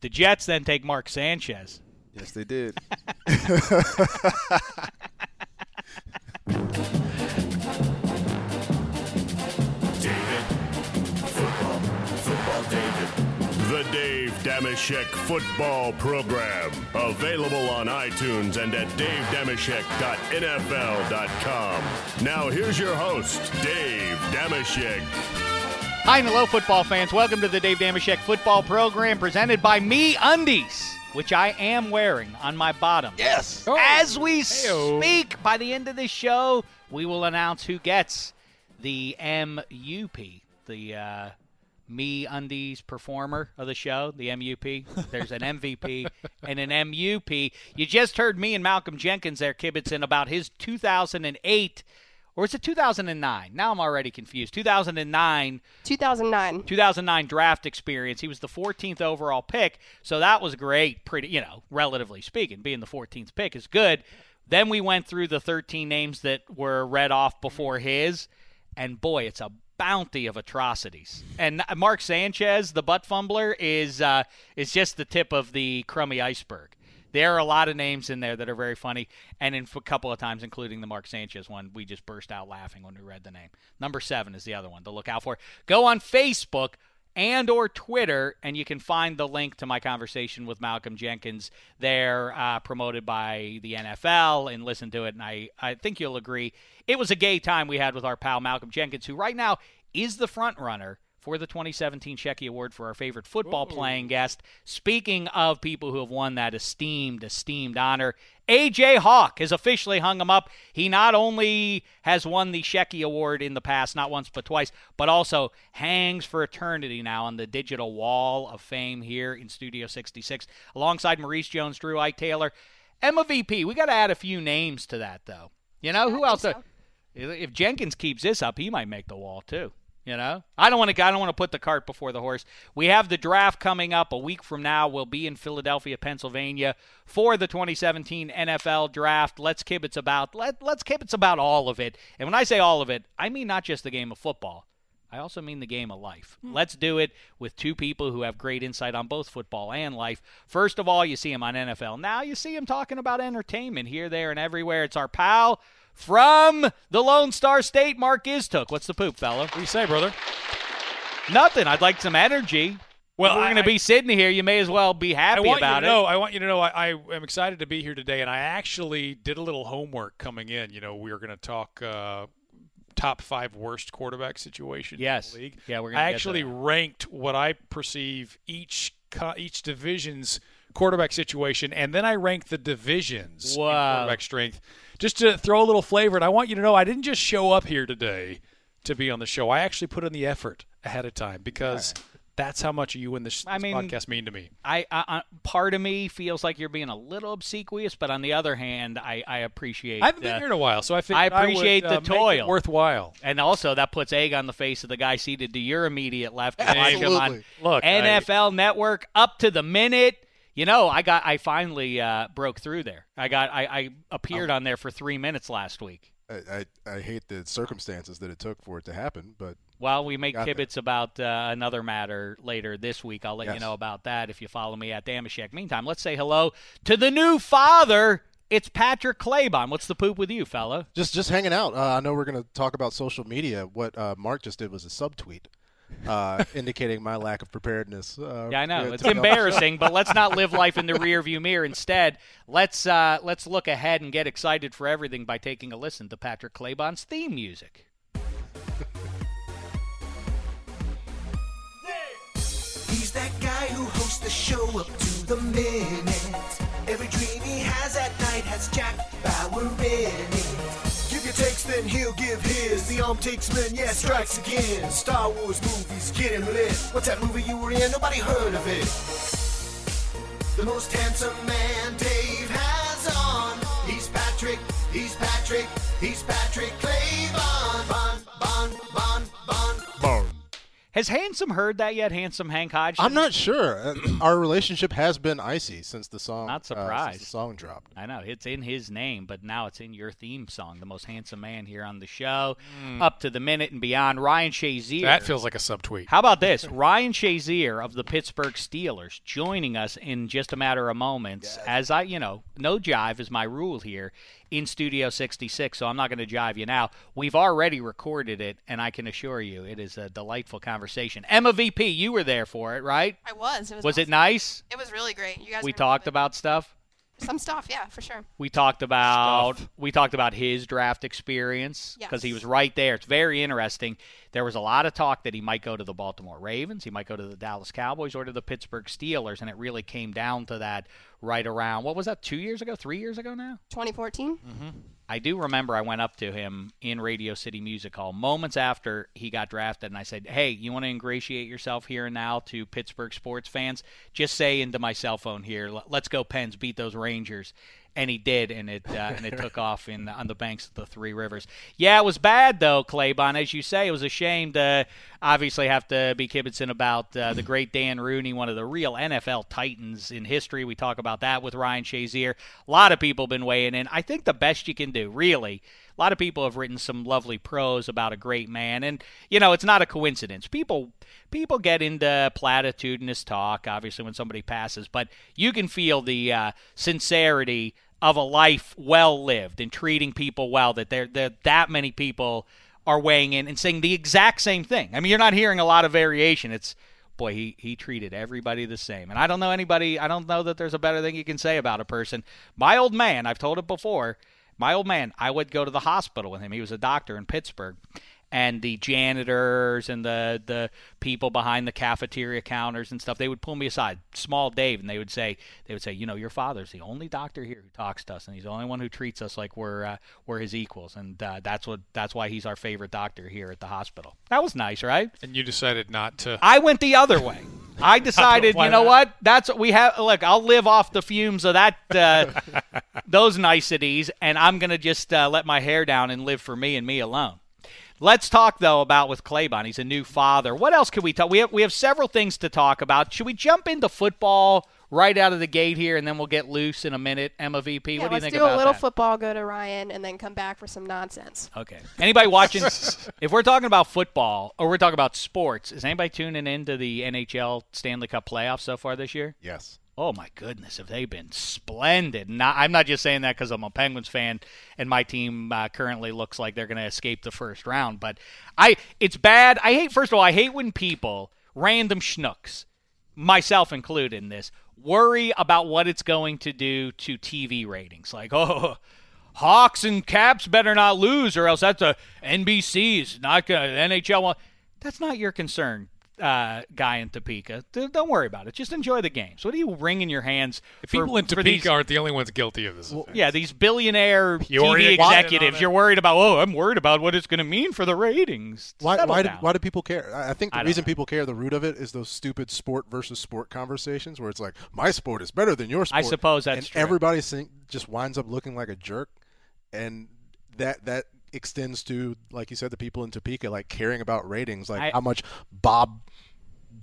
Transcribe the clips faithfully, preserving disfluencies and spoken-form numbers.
The Jets then take Mark Sanchez. Yes, they did. The Dave Dameshek Football Program, available on iTunes and at Dave Dameshek N F L dot com. Now here's your host, Dave Dameshek. Hi and hello, football fans. Welcome to the Dave Dameshek Football Program, presented by Me Undies, which I am wearing on my bottom. Yes. Oh. As we Hey-o. speak, by the end of this show, we will announce who gets the M U P, the... Uh, Me Undies performer of the show, the M U P. There's an M V P and an M U P. You just heard me and Malcolm Jenkins there kibitzing about his two thousand eight, or is it two thousand nine? Now I'm already confused. two thousand nine. two thousand nine. two thousand nine draft experience. He was the fourteenth overall pick, so that was great, pretty, you know, relatively speaking. Being the fourteenth pick is good. Then we went through the thirteen names that were read off before his, and boy, it's a bounty of atrocities. And Mark Sanchez, the butt fumbler, is uh, is just the tip of the crummy iceberg. There are a lot of names in there that are very funny, and in a couple of times, including the Mark Sanchez one, we just burst out laughing when we read the name. Number seven is the other one to look out for. Go on Facebook and or Twitter, and you can find the link to my conversation with Malcolm Jenkins there, uh, promoted by the N F L, and listen to it, and I, I think you'll agree. It was a gay time we had with our pal Malcolm Jenkins, who right now is the front runner for the twenty seventeen Shecky Award for our favorite football-playing guest. Speaking of people who have won that esteemed, esteemed honor, A J. Hawk has officially hung him up. He not only has won the Shecky Award in the past, not once but twice, but also hangs for eternity now on the digital wall of fame here in Studio sixty-six, alongside Maurice Jones-Drew, Ike Taylor, Emma V P. We got to add a few names to that, though. You know, who else? So. If Jenkins keeps this up, he might make the wall, too. You know, I don't want to. I don't want to put the cart before the horse. We have the draft coming up a week from now. We'll be in Philadelphia, Pennsylvania, for the twenty seventeen N F L Draft. Let's kibitz about. Let Let's kibitz about all of it. And when I say all of it, I mean not just the game of football. I also mean the game of life. Mm. Let's do it with two people who have great insight on both football and life. First of all, you see him on N F L. Now you see him talking about entertainment here, there, and everywhere. It's our pal from the Lone Star State, Mark Istook. What's the poop, fella? What do you say, brother? Nothing. I'd like some energy. Well, we're going to be sitting here. You may as well be happy about it. Know, I want you to know I, I am excited to be here today, and I actually did a little homework coming in. You know, we are going to talk uh, top five worst quarterback situations yes. in the league. Yeah, we're gonna I actually ranked what I perceive each each division's quarterback situation, and then I ranked the divisions wow. in quarterback strength, just to throw a little flavor. And I want you to know I didn't just show up here today to be on the show. I actually put in the effort ahead of time because – that's how much you and this, this I mean, podcast mean to me. I, I, part of me feels like you're being a little obsequious, but on the other hand, I, I appreciate. I haven't the, been here in a while, so I I appreciate I would, the uh, toil, make it worthwhile, and also that puts egg on the face of the guy seated to your immediate left. Absolutely. On Look, N F L I, Network up to the minute. You know, I got I finally uh, broke through there. I got I, I appeared um, on there for three minutes last week. I, I, I hate the circumstances that it took for it to happen, but. Well, we make tidbits about uh, another matter later this week. I'll let yes. you know about that if you follow me at Dameshek. Meantime, let's say hello to the new father. It's Patrick Claiborn. What's the poop with you, fella? Just just hanging out. Uh, I know we're going to talk about social media. What uh, Mark just did was a subtweet uh, indicating my lack of preparedness. Uh, yeah, I know. It's embarrassing, but let's not live life in the rearview mirror. Instead, let's, uh, let's look ahead and get excited for everything by taking a listen to Patrick Claiborn's theme music. That guy who hosts the show up to the minute. Every dream he has at night has Jack Bauer in it. Give your takes, then he'll give his. The arm takes men, yeah, strikes again. Star Wars movies, get him lit. What's that movie you were in? Nobody heard of it. The most handsome man Dave has on. He's Patrick, he's Patrick, he's Patrick Claiborn. Bon, bon, bon, bon, bon. Has Handsome heard that yet, Handsome Hank Hodgson? I'm not sure. Our relationship has been icy since the song not surprised. Uh, since the song dropped. I know. It's in his name, but now it's in your theme song, the most handsome man here on the show, mm. up to the minute and beyond. Ryan Shazier. That feels like a subtweet. How about this? Ryan Shazier of the Pittsburgh Steelers joining us in just a matter of moments. Yes. As I, you know, no jive is my rule here. In Studio sixty-six, so I'm not going to jive you now. We've already recorded it, and I can assure you it is a delightful conversation. Emma V P, you were there for it, right? I was. It was, was awesome. It nice? It was really great. You guys. We talked really about stuff. Some stuff, yeah, for sure. We talked about stuff. we talked about his draft experience because yes. he was right there. It's very interesting. There was a lot of talk that he might go to the Baltimore Ravens, he might go to the Dallas Cowboys, or to the Pittsburgh Steelers, and it really came down to that right around, what was that, two years ago, three years ago now? twenty fourteen. Mm-hmm. I do remember I went up to him in Radio City Music Hall moments after he got drafted, and I said, hey, you want to ingratiate yourself here and now to Pittsburgh sports fans? Just say into my cell phone here, let's go Pens, beat those Rangers. And he did, and it uh, and it took off in on the banks of the Three Rivers. Yeah, it was bad, though, Claiborn. As you say, it was a shame to obviously have to be kibitzing about uh, the great Dan Rooney, one of the real N F L titans in history. We talk about that with Ryan Shazier. A lot of people have been weighing in. I think the best you can do, really, a lot of people have written some lovely prose about a great man. And, you know, it's not a coincidence. People people get into platitudinous talk, obviously, when somebody passes. But you can feel the uh, sincerity of a life well lived and treating people well, that there that many people are weighing in and saying the exact same thing. I mean, you're not hearing a lot of variation. It's, boy, he, he treated everybody the same. And I don't know anybody, I don't know that there's a better thing you can say about a person. My old man, I've told it before, my old man, I would go to the hospital with him. He was a doctor in Pittsburgh. And the janitors and the, the people behind the cafeteria counters and stuff, they would pull me aside, small Dave, and they would say, they would say, you know, your father's the only doctor here who talks to us, and he's the only one who treats us like we're uh, we're his equals, and uh, that's what that's why he's our favorite doctor here at the hospital. That was nice, right? And you decided not to. I went the other way. I decided, you know what? That's what we have. Look, I'll live off the fumes of that, uh, those niceties, and I'm gonna just uh, let my hair down and live for me and me alone. Let's talk, though, about with Claiborn. He's a new father. What else can we talk? We have we have several things to talk about. Should we jump into football right out of the gate here, and then we'll get loose in a minute? Emma V P, yeah, what do you think about that? Let's do a little that? football, go to Ryan, and then come back for some nonsense. Okay. Anybody watching? If we're talking about football or we're talking about sports, is anybody tuning into the N H L Stanley Cup playoffs so far this year? Yes. Oh, my goodness, have they been splendid. Not, I'm not just saying that because I'm a Penguins fan and my team uh, currently looks like they're going to escape the first round. But I, it's bad. I hate, first of all, I hate when people, random schnooks, myself included in this, worry about what it's going to do to T V ratings. Like, oh, Hawks and Caps better not lose or else that's a N B C's not going to N H L. That's not your concern. uh, guy in Topeka. Don't worry about it. Just enjoy the game. So what are you wringing your hands the for? People in Topeka these, aren't the only ones guilty of this. Well, yeah, these billionaire Peoria T V executives. You're worried about, oh, I'm worried about what it's going to mean for the ratings. Why, why, do, why do people care? I think the I reason know. people care, the root of it, is those stupid sport versus sport conversations where it's like, my sport is better than your sport. I suppose that's and true. And everybody just winds up looking like a jerk. And that that extends to, like you said, the people in Topeka, like caring about ratings, like I, how much Bob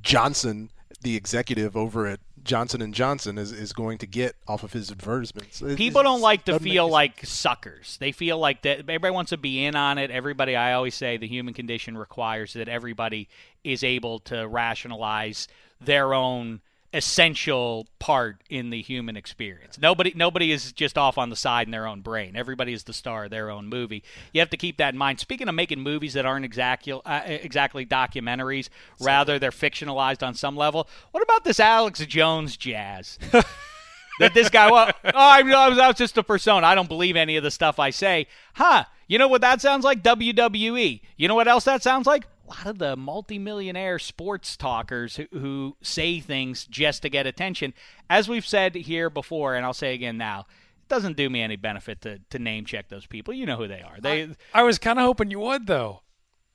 Johnson, the executive over at Johnson and Johnson, is, is going to get off of his advertisements. It, people don't like to feel like suckers. They feel like that everybody wants to be in on it. Everybody, I always say, the human condition requires that everybody is able to rationalize their own essential part in the human experience. Nobody nobody is just off on the side in their own brain. Everybody is the star of their own movie. You have to keep that in mind. Speaking of making movies that aren't exactly, uh, exactly documentaries, rather they're fictionalized on some level, what about this Alex Jones jazz? That this guy, well, oh, I was, I was just a persona. I don't believe any of the stuff I say. Huh, you know what that sounds like? W W E. You know what else that sounds like? A lot of the multimillionaire sports talkers who, who say things just to get attention. As we've said here before, and I'll say again now, it doesn't do me any benefit to, to name check those people. You know who they are. They. I, I was kind of hoping you would, though.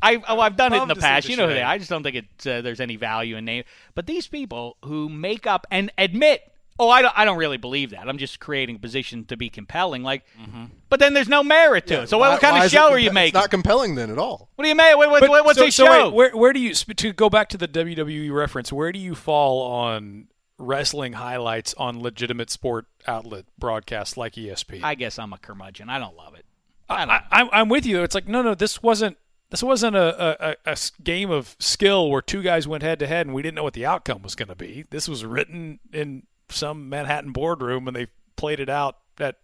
I, oh, I've done it in the past. You know who they are. I just don't think it, uh, there's any value in name. But these people who make up and admit, oh, I don't, I don't really believe that. I'm just creating a position to be compelling. Like, mm-hmm. But then there's no merit to yeah, it. So why, what kind of show compa- are you making? It's not compelling then at all. What do you make? What, what, but, what's so, the so show? Wait, where, where do you, to go back to the W W E reference, where do you fall on wrestling highlights on legitimate sport outlet broadcasts like E S P N? I guess I'm a curmudgeon. I don't love it. I don't I, I, I'm with you. It's like, no, no, this wasn't. This wasn't a, a, a game of skill where two guys went head-to-head and we didn't know what the outcome was going to be. This was written in some Manhattan boardroom and they played it out at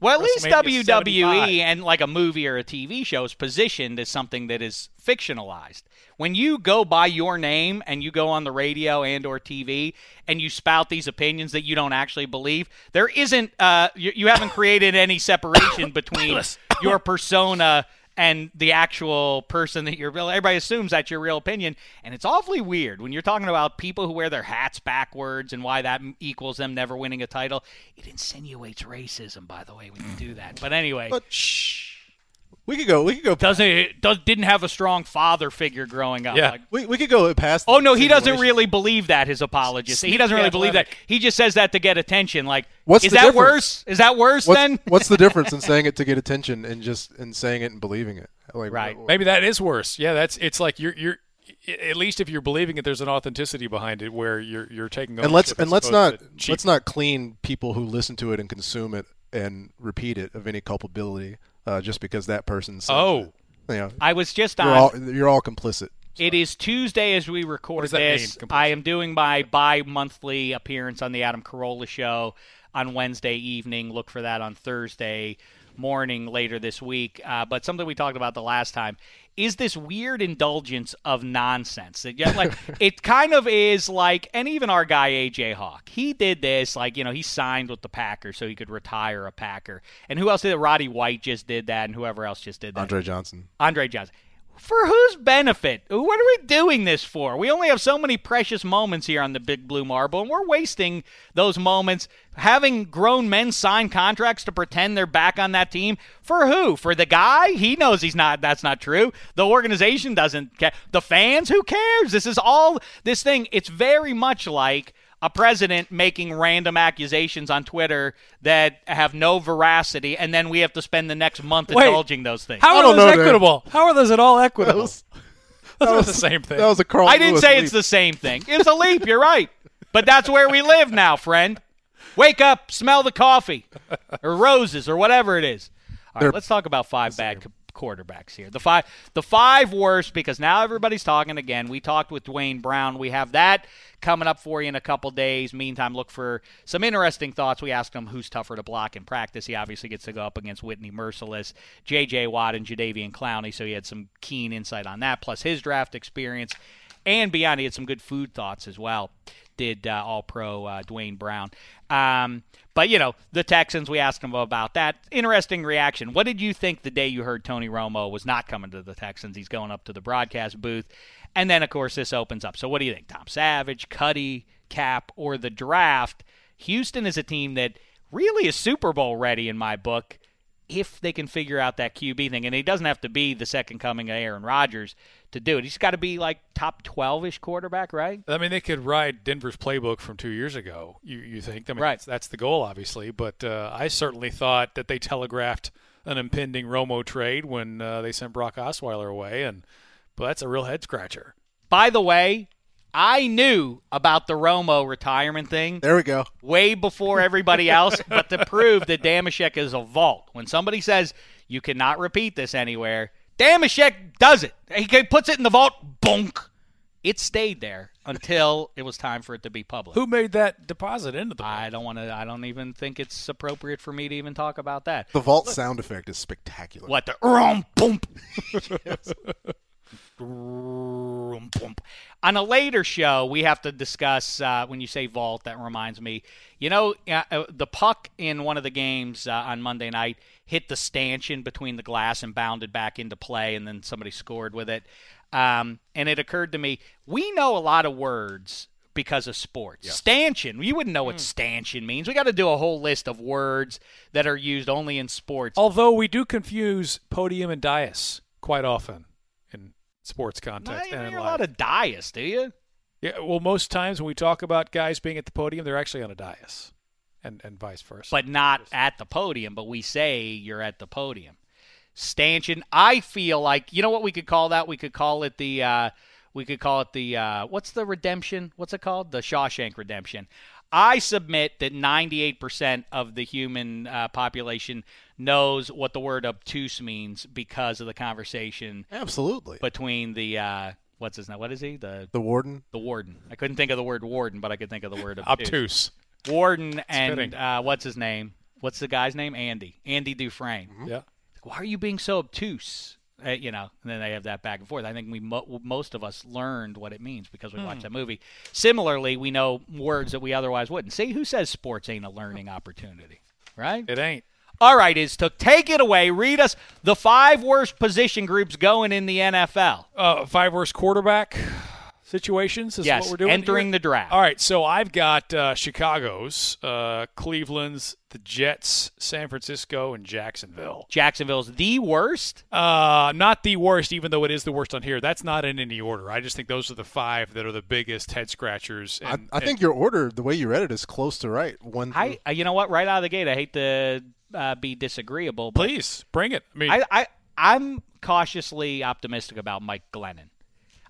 well, at least W W E seventy-five. And like a movie or a T V show is positioned as something that is fictionalized. When you go by your name and you go on the radio and or T V and you spout these opinions that you don't actually believe, there isn't uh, – you, you haven't created any separation between your persona – and the actual person that you're real, everybody assumes that's your real opinion. And it's awfully weird when you're talking about people who wear their hats backwards and why that equals them never winning a title. It insinuates racism, by the way, when you do that. But anyway, but shh. we could go. We could go. Doesn't it, does, didn't have a strong father figure growing up. Yeah, like, we we could go past. Oh no, he doesn't really believe that. His apologist. He doesn't really believe that. He just says that to get attention. Like, what's is that difference? worse? Is that worse what's, then? What's the difference in saying it to get attention and just and saying it and believing it? Like, right. What, what, maybe that is worse. Yeah, that's. It's like you're you're. At least if you're believing it, there's an authenticity behind it where you're you're taking. And let's and let's not let's not clean people who listen to it and consume it and repeat it of any culpability. Uh, just because that person said oh, that, you know, I was just on. You're all, you're all complicit. So. It is Tuesday as we record this. Mean, I am doing my bi-monthly appearance on the Adam Carolla Show on Wednesday evening. Look for that on Thursday morning later this week. Uh, but something we talked about the last time is this weird indulgence of nonsense. It, like, it kind of is like, and even our guy A J. Hawk, he did this, like, you know, he signed with the Packers so he could retire a Packer. And who else did it? Roddy White just did that, and whoever else just did that. Andre Johnson. Andre Johnson. For whose benefit? What are we doing this for? We only have so many precious moments here on the Big Blue Marble, and we're wasting those moments having grown men sign contracts to pretend they're back on that team. For who? For the guy? He knows he's not. That's not true. The organization doesn't care. The fans? Who cares? This is all this thing. It's very much like a president making random accusations on Twitter that have no veracity, and then we have to spend the next month Wait, indulging those things. How are those know, equitable? Man. How are those at all equitable? That was, that's that was, not the same thing. That was a Carl I didn't Lewis say leap. It's the same thing. It's a leap. You're right. But that's where we live now, friend. Wake up, smell the coffee, or roses, or whatever it is. All right, They're, let's talk about five bad co- quarterbacks here. The five, the five worst, because now everybody's talking again. We talked with Dwayne Brown. We have that coming up for you in a couple days. Meantime, look for some interesting thoughts. We asked him who's tougher to block in practice. He obviously gets to go up against Whitney Merciless, J J. Watt, and Jadeveon Clowney, so he had some keen insight on that, plus his draft experience. And beyond, he had some good food thoughts as well. did uh, All-Pro uh, Dwayne Brown. Um, but, you know, the Texans, we asked him about that. Interesting reaction. What did you think the day you heard Tony Romo was not coming to the Texans? He's going up to the broadcast booth. And then, of course, this opens up. So what do you think? Tom Savage, Cuddy, Cap, or the draft? Houston is a team that really is Super Bowl ready in my book if they can figure out that Q B thing. And he doesn't have to be the second coming of Aaron Rodgers to do it. He's got to be like top twelve-ish quarterback, right? I mean, they could ride Denver's playbook from two years ago, you you think. I mean, right. that's, that's the goal, obviously. But uh, I certainly thought that they telegraphed an impending Romo trade when uh, they sent Brock Osweiler away. And but that's a real head-scratcher. By the way, I knew about the Romo retirement thing. There we go. Way before everybody else, but to prove that Dameshek is a vault. When somebody says, you cannot repeat this anywhere, Dameshek does it. He puts it in the vault, bonk. It stayed there until it was time for it to be public. Who made that deposit into the vault? I don't want to. I don't even think it's appropriate for me to even talk about that. The vault Look. sound effect is spectacular. What the? Rum, boom. Yes. On a later show, we have to discuss, uh, when you say vault, that reminds me, you know, uh, the puck in one of the games uh, on Monday night hit the stanchion between the glass and bounded back into play, and then somebody scored with it. Um, and it occurred to me, we know a lot of words because of sports. Yeah. Stanchion. You wouldn't know what mm. stanchion means. We got to do a whole list of words that are used only in sports. Although we do confuse podium and dais quite often. Sports context. Not, and you're a lot of dais, do you? Yeah, well, most times when we talk about guys being at the podium, they're actually on a dais, and and vice versa. But not at the podium, but we say you're at the podium. Stanchion, I feel like, you know what we could call that? We could call it the, uh, we could call it the, uh, what's the redemption? What's it called? The Shawshank Redemption. I submit that ninety-eight percent of the human uh, population knows what the word obtuse means because of the conversation. Absolutely. Between the uh, what's his name? What is he? The the warden. The warden. I couldn't think of the word warden, but I could think of the word obtuse. Obtuse. Warden and uh, what's his name? What's the guy's name? Andy. Andy Dufresne. Mm-hmm. Yeah. Why are you being so obtuse? Uh, you know, and then they have that back and forth. I think we mo- most of us learned what it means because we mm. watched that movie. Similarly, we know words that we otherwise wouldn't. See, who says sports ain't a learning opportunity, right? It ain't. All right, Istook, take it away. Read us the five worst position groups going in the N F L. Uh, five worst quarterback situations is yes, what we're doing. Yes, entering here. The draft. All right, so I've got uh, Chicago's, uh, Cleveland's, the Jets, San Francisco, and Jacksonville. Jacksonville's the worst? Uh, not the worst, even though it is the worst on here. That's not in any order. I just think those are the five that are the biggest head scratchers. And, I, I think and, your order, the way you read it, is close to right. One, I, you know what? Right out of the gate, I hate to uh, be disagreeable. But please, bring it. I mean, I, I, I'm cautiously optimistic about Mike Glennon.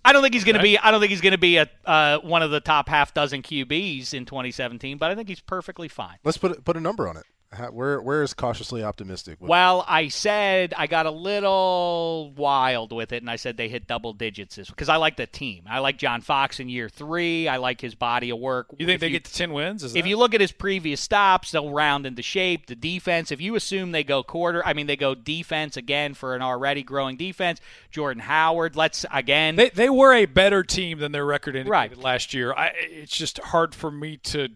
I don't think he's going to be. I don't think he's going to be a uh, one of the top half dozen Q Bs in twenty seventeen. But I think he's perfectly fine. Let's put put a number on it. How, where where is cautiously optimistic? Well, I said I got a little wild with it, and I said they hit double digits this because I like the team. I like John Fox in year three. I like his body of work. You think if they you, get to ten wins? Is if that? You look at his previous stops, they'll round into shape. The defense. If you assume they go quarter, I mean they go defense again for an already growing defense. Jordan Howard. Let's again. They they were a better team than their record indicated right. last year. I, it's just hard for me to.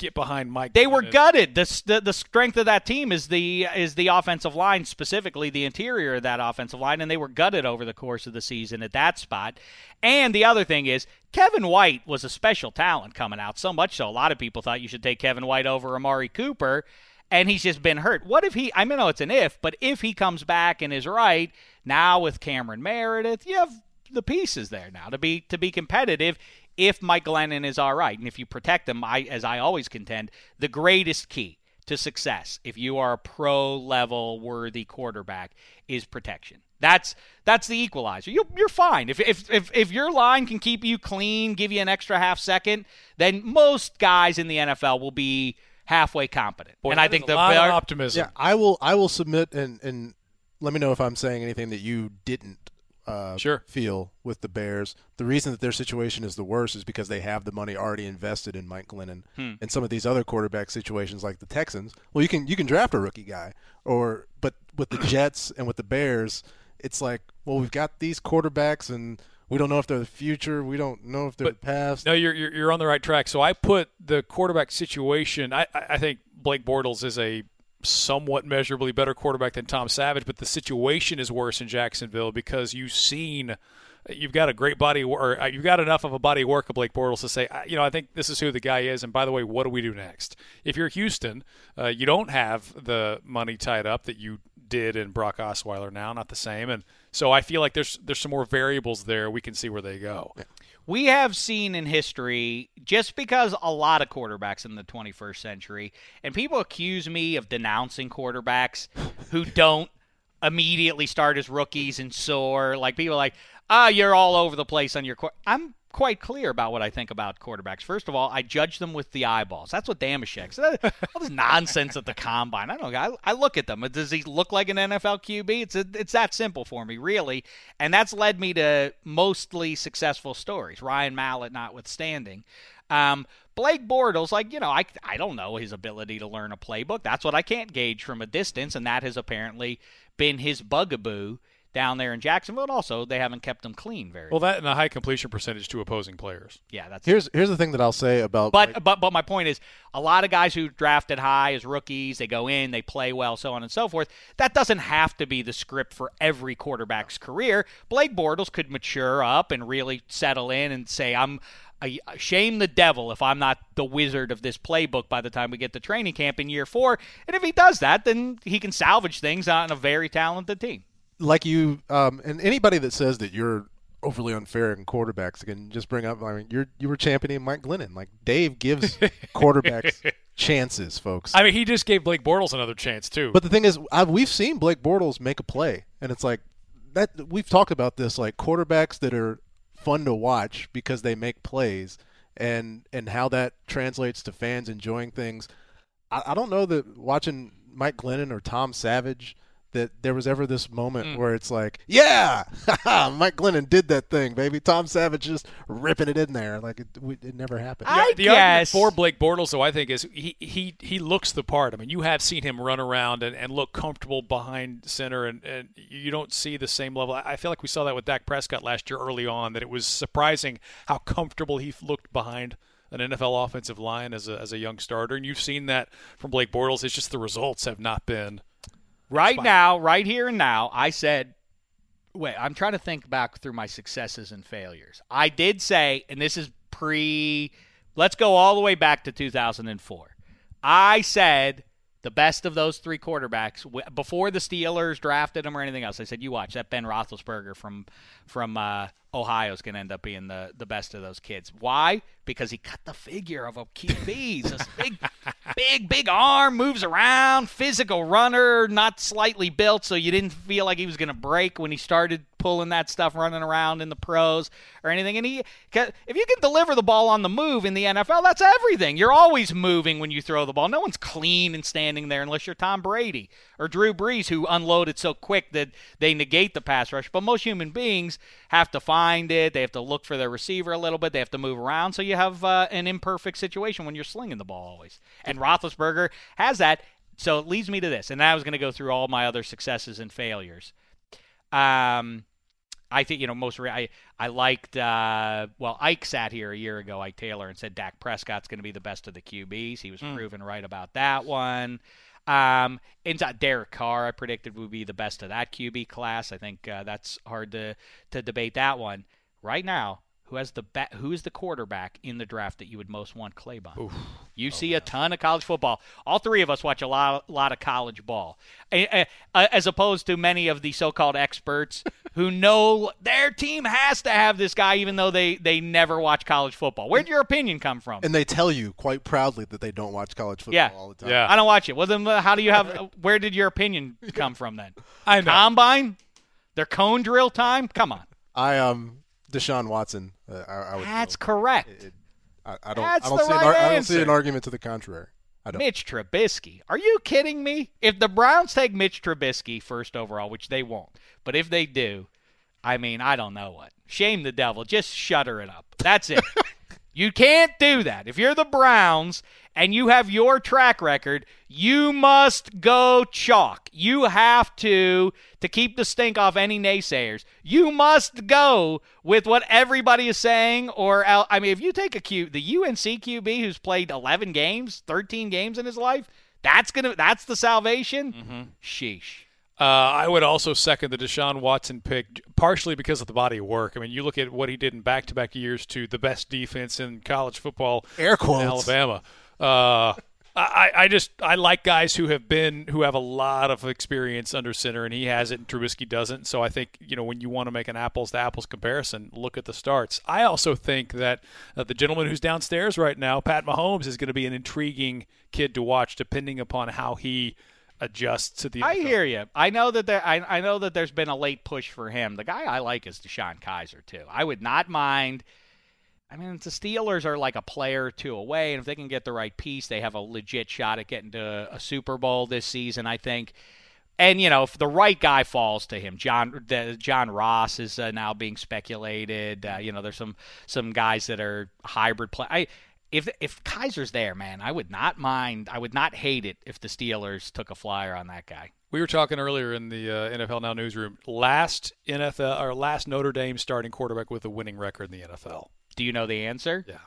Get behind Mike. They were gutted. The, the the strength of that team is the is the offensive line, specifically the interior of that offensive line, and they were gutted over the course of the season at that spot. And the other thing is Kevin White was a special talent coming out, so much so a lot of people thought you should take Kevin White over Amari Cooper, and he's just been hurt. What if he – I mean, no, it's an if, but if he comes back and is right, now with Cameron Meredith, you have the pieces there now to be to be competitive – if Mike Glennon is all right, and if you protect him, I, as I always contend, the greatest key to success, if you are a pro-level worthy quarterback, is protection. That's that's the equalizer. You're, you're fine. If, if if if your line can keep you clean, give you an extra half second, then most guys in the N F L will be halfway competent. Boy, and I think the lot of optimism. Yeah, I will I will submit and and let me know if I'm saying anything that you didn't. Uh, sure. Feel with the Bears. The reason that their situation is the worst is because they have the money already invested in Mike Glennon hmm. and some of these other quarterback situations like the Texans. Well, you can you can draft a rookie guy, or but with the Jets and with the Bears, it's like, well, we've got these quarterbacks and We don't know if they're the future. We don't know if they're but, the past. No, you're, you're you're on the right track. So I put the quarterback situation. I, I think Blake Bortles is a somewhat measurably better quarterback than Tom Savage, but the situation is worse in Jacksonville because you've seen you've got a great body or you've got enough of a body of work of Blake Bortles to say, you know, I think this is who the guy is. And by the way, what do we do next? If you're Houston, uh, you don't have the money tied up that you did in Brock Osweiler now, not the same. And so I feel like there's there's some more variables there. We can see where they go. We have seen in history, just because a lot of quarterbacks in the twenty-first century, and people accuse me of denouncing quarterbacks who don't immediately start as rookies and soar. Like people are like, ah, oh, you're all over the place on your qu-. I'm quite clear about what I think about quarterbacks. First of all, I judge them with the eyeballs. That's what Dameshek said. All this nonsense at the combine. I don't know. I, I look at them. Does he look like an N F L Q B? It's a, it's that simple for me, really. And that's led me to mostly successful stories, Ryan Mallett notwithstanding. Um, Blake Bortles, like, you know, I, I don't know his ability to learn a playbook. That's what I can't gauge from a distance, and that has apparently been his bugaboo down there in Jacksonville, and also they haven't kept them clean very well. Well, that and a high completion percentage to opposing players. Yeah, that's here's here's the thing that I'll say about. But like, but but my point is, a lot of guys who drafted high as rookies, they go in, they play well, so on and so forth. That doesn't have to be the script for every quarterback's career. Blake Bortles could mature up and really settle in and say, I'm. I shame the devil if I'm not the wizard of this playbook by the time we get to training camp in year four. And if he does that, then he can salvage things on a very talented team. Like you um, and anybody that says that you're overly unfair in quarterbacks, again, just bring up, I mean, you're, you were championing Mike Glennon. Like, Dave gives quarterbacks chances, folks. I mean, he just gave Blake Bortles another chance, too. But the thing is, I've, we've seen Blake Bortles make a play, and it's like that. We've talked about this, like quarterbacks that are fun to watch because they make plays, and and how that translates to fans enjoying things. I, I don't know that watching Mike Glennon or Tom Savage that there was ever this moment mm. where it's like, yeah, Mike Glennon did that thing, baby. Tom Savage just ripping it in there. Like, it, it never happened. I the guess. argument for Blake Bortles, though, I think, is he, he, he looks the part. I mean, you have seen him run around and, and look comfortable behind center, and, and you don't see the same level. I feel like we saw that with Dak Prescott last year early on, that it was surprising how comfortable he looked behind an N F L offensive line as a, as a young starter. And you've seen that from Blake Bortles. It's just the results have not been – Right Spine. now, right here and now, I said, wait, I'm trying to think back through my successes and failures. I did say, and this is pre, let's go all the way back to two thousand four. I said the best of those three quarterbacks, before the Steelers drafted them or anything else, I said, you watch, that Ben Roethlisberger from from uh, Ohio is going to end up being the, the best of those kids. Why? Because he cut the figure of a Q B. This big... Big, big arm, moves around, physical runner, not slightly built, so you didn't feel like he was going to break when he started pulling that stuff, running around in the pros or anything. And he, if you can deliver the ball on the move in the N F L, that's everything. You're always moving when you throw the ball. No one's clean and standing there unless you're Tom Brady or Drew Brees, who unloaded so quick that they negate the pass rush. But most human beings have to find it. They have to look for their receiver a little bit. They have to move around. So you have uh, an imperfect situation when you're slinging the ball always. And Roethlisberger has that. So it leads me to this. And I was going to go through all my other successes and failures. Um, I think, you know, most re- I, I liked, uh, well, Ike sat here a year ago, Ike Taylor, and said Dak Prescott's going to be the best of the Q Bs. He was mm. proven right about that one. Um, inside Derek Carr, I predicted would be the best of that Q B class. I think uh, that's hard to, to debate that one. Right now, who has the ba- who is the quarterback in the draft that you would most want Claiborn? Oof. You oh, see man. a ton of college football. All three of us watch a lot, a lot of college ball, as opposed to many of the so-called experts who know their team has to have this guy, even though they, they never watch college football. Where'd your opinion come from? And they tell you quite proudly that they don't watch college football yeah. all the time. Yeah. I don't watch it. Well, then how do you have? Where did your opinion come from then? I know. Combine, their cone drill time. Come on. I um. Deshaun Watson. Uh, I, I would That's know. correct. It, it, I, I don't, That's I don't the see right an ar- answer. I don't see an argument to the contrary. I don't. Mitch Trubisky. Are you kidding me? If the Browns take Mitch Trubisky first overall, which they won't, but if they do, I mean, I don't know what. Shame the devil. Just shudder it up. That's it. You can't do that. If you're the Browns and you have your track record, you must go chalk. You have to, to keep the stink off any naysayers, you must go with what everybody is saying. Or, I mean, if you take a Q, the U N C Q B who's played eleven games, thirteen games in his life, that's gonna that's the salvation? Mm-hmm. Sheesh. Uh, I would also second the Deshaun Watson pick, partially because of the body of work. I mean, you look at what he did in back-to-back years to the best defense in college football, air quotes, in Alabama. Uh, I, I just I like guys who have been who have a lot of experience under center, and he has it, and Trubisky doesn't. So I think, you know, when you want to make an apples-to-apples comparison, look at the starts. I also think that uh, the gentleman who's downstairs right now, Pat Mahomes, is going to be an intriguing kid to watch, depending upon how he adjusts to the. I hear you. I know that there. I, I know that there's been a late push for him. The guy I like is Deshaun Kaiser too. I would not mind. I mean, the Steelers are like a player or two away, and if they can get the right piece, they have a legit shot at getting to a Super Bowl this season, I think. And, you know, if the right guy falls to him, John the, John Ross is uh, now being speculated. Uh, you know, there's some some guys that are hybrid play. I, If if Kaiser's there, man, I would not mind. I would not hate it if the Steelers took a flyer on that guy. We were talking earlier in the uh, N F L Now newsroom. Last N F L or last Notre Dame starting quarterback with a winning record in the N F L. Do you know the answer? Yeah,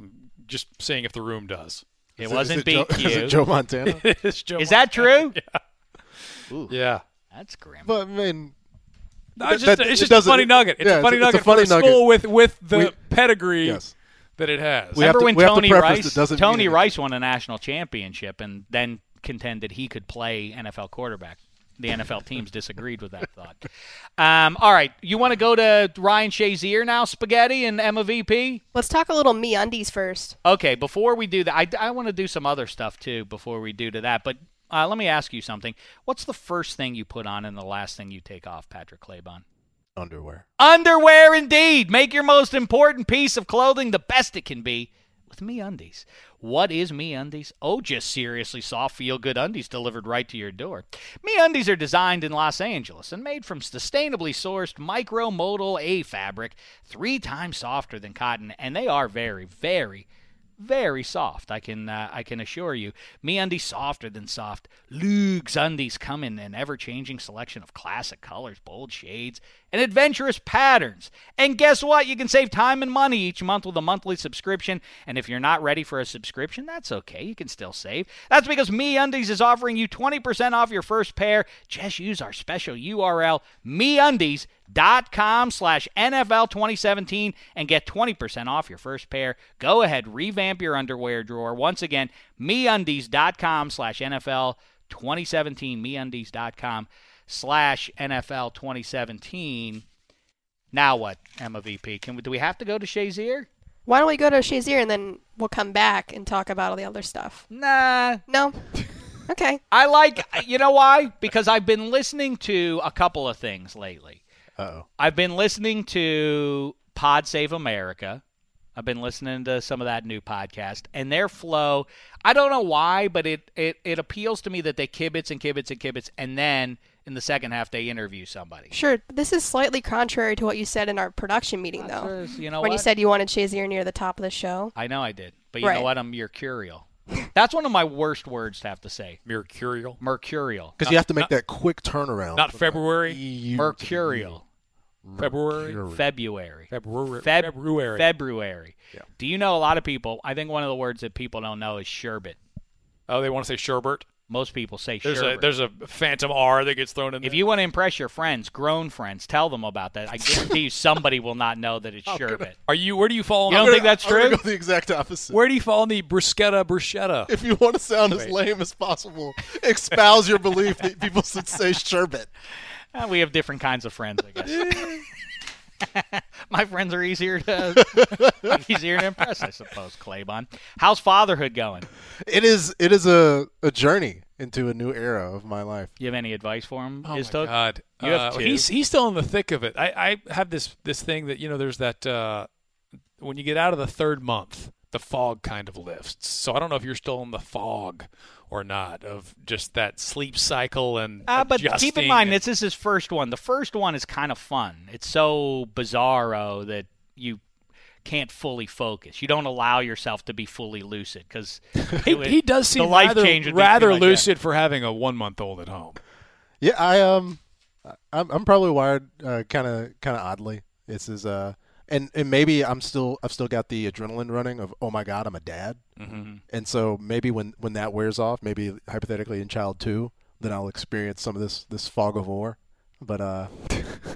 I'm just seeing if the room does. It is wasn't it, is it B Q. Joe, is it Joe Montana? It's Joe is Montana. That true? Yeah. Ooh, yeah, that's grim. But I mean. No, it's just, that, it's just it a funny nugget. It's yeah, a funny it's, nugget it's a funny for nugget. School with with the we, pedigree. Yes. That it has. We Remember to, when Tony Rice Tony Rice won a national championship and then contended he could play N F L quarterback. The N F L teams disagreed with that thought. Um, all right, you want to go to Ryan Shazier now, Spaghetti, and Emma V P? Let's talk a little Me Undies first. Okay, before we do that, I, I want to do some other stuff too before we do to that, but uh, let me ask you something. What's the first thing you put on and the last thing you take off, Patrick Claiborn? Underwear. Underwear, indeed. Make your most important piece of clothing the best it can be with Me Undies. What is Me Undies? Oh, just seriously soft, feel-good undies delivered right to your door. Me Undies are designed in Los Angeles and made from sustainably sourced micromodal A fabric, three times softer than cotton, and they are very, very Very soft, I can uh, I can assure you. Me Undies softer than soft. Lugs Undies come in an ever-changing selection of classic colors, bold shades, and adventurous patterns. And guess what? You can save time and money each month with a monthly subscription. And if you're not ready for a subscription, that's okay. You can still save. That's because Me Undies is offering you twenty percent off your first pair. Just use our special U R L, MeUndies.com slash NFL 2017 and get twenty percent off your first pair. Go ahead, revamp your underwear drawer. Once again, MeUndies.com slash NFL 2017, MeUndies.com slash NFL 2017. Now what, Emma V P? Can we, do we have to go to Shazier? Why don't we go to Shazier and then we'll come back and talk about all the other stuff? Nah. No? Okay. I like, you know why? Because I've been listening to a couple of things lately. Uh-oh. I've been listening to Pod Save America. I've been listening to some of that new podcast. And their flow, I don't know why, but it, it, it appeals to me that they kibitz and kibitz and kibitz, and then in the second half they interview somebody. Sure. This is slightly contrary to what you said in our production meeting, though. Sure is, you know when what? You said you wanted Shazier near the top of the show. I know I did. But you right. know what? I'm mercurial. That's one of my worst words to have to say. Mercurial? Mercurial. Because you have to make not, that quick turnaround. Not February? Mercurial. Mercurial. February, February, February, Feb- February, February. Yeah. Do you know a lot of people? I think one of the words that people don't know is sherbet. Oh, they want to say sherbet. Most people say there's sherbet. A, there's a phantom R that gets thrown in. There. If you want to impress your friends, grown friends, tell them about that. I guarantee you, somebody will not know that it's sherbet. Gonna, are you? Where do you fall? In, you don't gonna, think that's I'm true? Go the exact opposite. Where do you fall in the bruschetta? Bruschetta. If you want to sound Wait. as lame as possible, espouse your belief that people should say sherbet. Uh, we have different kinds of friends, I guess. My friends are easier to easier to impress, I suppose. Claiborne, how's fatherhood going? It is it is a, a journey into a new era of my life. You have any advice for him? Oh Istook? my God, you have uh, two. He's he's still in the thick of it. I, I have this this thing that you know. There's that uh, when you get out of the third month, the fog kind of lifts. So I don't know if you're still in the fog or not of just that sleep cycle and uh, but adjusting. Keep in mind, and- this is his first one. The first one is kind of fun. It's so bizarro that you can't fully focus. You don't allow yourself to be fully lucid because he, he does seem rather, rather lucid for having a one month old at home. Yeah, I um, I'm I'm probably wired kind of kind of oddly. This is uh, and and maybe I'm still I've still got the adrenaline running of oh my god I'm a dad, mm-hmm. and so maybe when when that wears off, maybe hypothetically in child two, then I'll experience some of this this fog of war. But uh,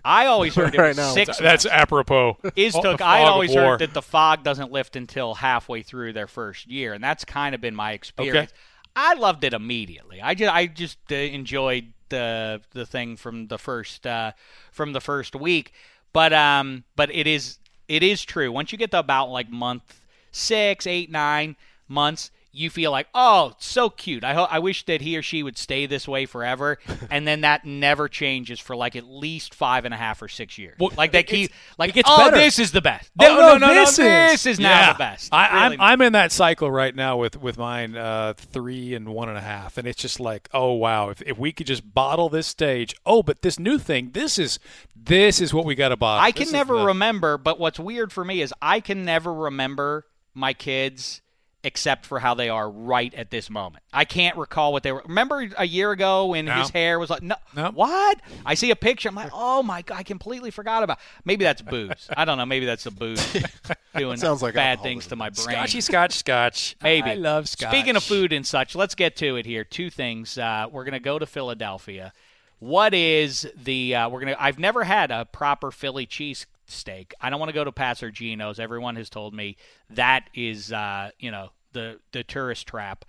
I always heard it was right six. Now. That's apropos. Istook, I always heard that the fog doesn't lift until halfway through their first year, and that's kind of been my experience. Okay. I loved it immediately. I just, I just uh, enjoyed the the thing from the first uh, from the first week. But um, but it is it is true. Once you get to about like month six, eight, nine months. You feel like, oh, it's so cute. I ho- I wish that he or she would stay this way forever, and then that never changes for like at least five and a half or six years. Well, like they keep, like it oh, better. This is the best. Oh, no, no, no, this, no, no, this is, is now yeah. the best. I, really. I'm I'm in that cycle right now with with mine uh, three and one and a half, and it's just like, oh wow, if if we could just bottle this stage. Oh, but this new thing, this is this is what we got to bottle. I can this never the- remember, but what's weird for me is I can never remember my kids. Except for how they are right at this moment. I can't recall what they were. Remember a year ago when no. his hair was like, no, no, what? I see a picture. I'm like, oh, my God, I completely forgot about it. Maybe that's booze. I don't know. Maybe that's the booze doing sounds like bad things to my brain. Scotchy, scotch, scotch. Maybe. I love scotch. Speaking of food and such, let's get to it here. Two things. Uh, we're going to go to Philadelphia. What is the uh, – we're going to – I've never had a proper Philly cheese steak. I don't want to go to Passergino's. Everyone has told me that is, uh, you know, the the tourist trap.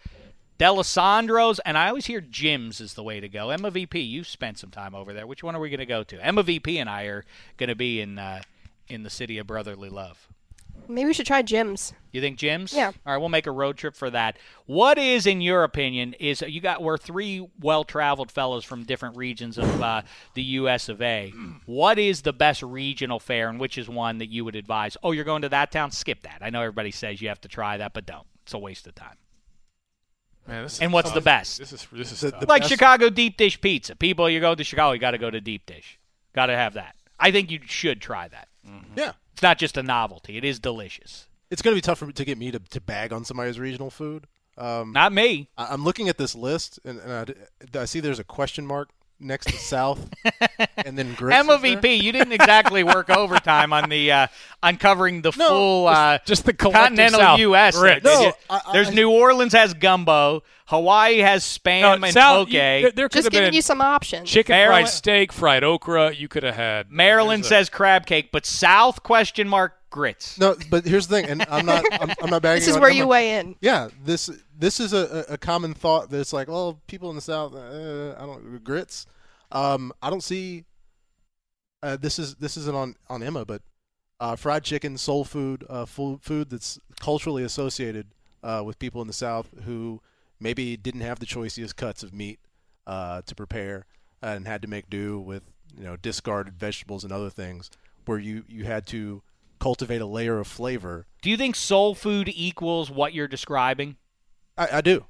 D'Alessandro's, and I always hear Jim's is the way to go. Emma V P, you spent some time over there. Which one are we going to go to? Emma V P and I are going to be in uh, in the city of brotherly love. Maybe we should try Jim's. You think Jim's? Yeah. All right, we'll make a road trip for that. What is, in your opinion, is you got we're three well-traveled fellows from different regions of uh, the U S of A. What is the best regional fare, and which is one that you would advise? Oh, you're going to that town? Skip that. I know everybody says you have to try that, but don't. It's a waste of time. Man, this is and what's tough. the best? This is this is the, the like best? Chicago deep dish pizza. People, you go to Chicago, you got to go to deep dish. Got to have that. I think you should try that. Mm-hmm. Yeah. It's not just a novelty. It is delicious. It's going to be tough for me to get me to, to bag on somebody's regional food. Um, not me. I, I'm looking at this list, and, and I, I see there's a question mark next to South, and then grits. Emma V P, you didn't exactly work overtime on the uh, uncovering the no, full just, uh, just the continental South. U S No, I, I, there's I, New Orleans has gumbo. Hawaii has spam no, and South, poke. You, there, there just giving you some options. Chicken Maryland, fried steak, fried okra. You could have had. Maryland says a, crab cake, but South question mark grits. No, but here's the thing, and I'm not. I'm, I'm not bagging. This is on, where I'm you a, weigh in. Yeah, this this is a, a common thought that's like, well, people in the South, uh, I don't grits. Um, I don't see. Uh, this is this isn't on, on Emma, but uh, fried chicken, soul food, uh, food, food that's culturally associated uh, with people in the South who. Maybe didn't have the choicest cuts of meat uh, to prepare and had to make do with, you know, discarded vegetables and other things where you, you had to cultivate a layer of flavor. Do you think soul food equals what you're describing? I, I do.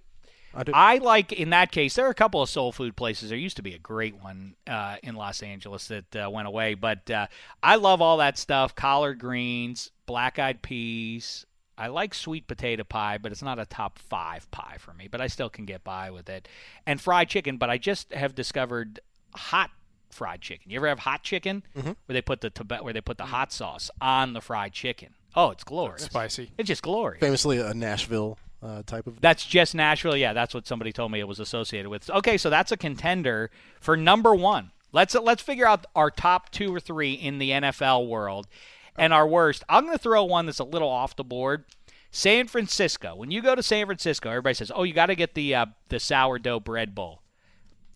I do. I like, in that case, there are a couple of soul food places. There used to be a great one uh, in Los Angeles that uh, went away. But uh, I love all that stuff, collard greens, black-eyed peas. I like sweet potato pie, but it's not a top five pie for me, but I still can get by with it. And fried chicken, but I just have discovered hot fried chicken. You ever have hot chicken? Mm-hmm. Where they put the where they put the hot sauce on the fried chicken. Oh, it's glorious. It's spicy. It's just glorious. Famously a Nashville uh, type of. That's just Nashville. Yeah, that's what somebody told me it was associated with. Okay, so that's a contender for number one. Let's let's figure out our top two or three in the N F L world. And our worst, I'm going to throw one that's a little off the board. San Francisco. When you go to San Francisco, everybody says, oh, you got to get the uh, the sourdough bread bowl.